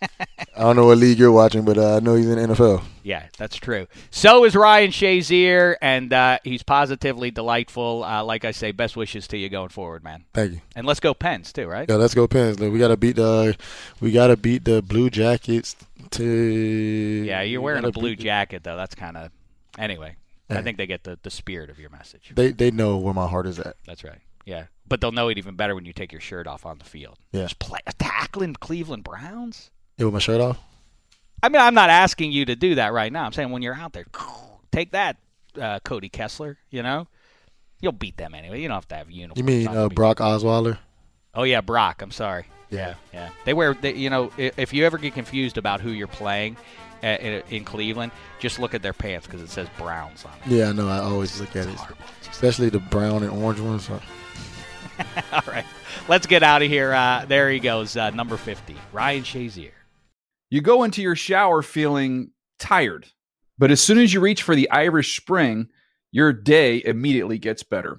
I don't know what league you're watching, but uh, I know he's in the N F L. Yeah, that's true. So is Ryan Shazier, and uh, he's positively delightful. Uh, like I say, best wishes to you going forward, man. Thank you. And let's go Pens, too, right? Yeah, let's go Pens. We got to beat the we got to beat the Blue Jackets. To Yeah, you're wearing a blue jacket, though. That's kind of – Anyway, hey. I think they get the, the spirit of your message. They they know where my heart is at. That's right. Yeah. But they'll know it even better when you take your shirt off on the field. Yeah. Just play, tackling Cleveland Browns? Yeah, with my shirt off? I mean, I'm not asking you to do that right now. I'm saying when you're out there, take that, uh, Cody Kessler, you know? You'll beat them anyway. You don't have to have a uniform. You mean uh, Brock Osweiler? Oh, yeah, Brock. I'm sorry. Yeah. Yeah. yeah. They wear, they, you know, if you ever get confused about who you're playing – in Cleveland, just look at their pants because it says Browns on it. Yeah, I know. I always look at it, especially the brown and orange ones. All right. Let's get out of here. Uh, there he goes, uh, number fifty, Ryan Shazier. You go into your shower feeling tired, but as soon as you reach for the Irish Spring, your day immediately gets better.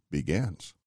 begins.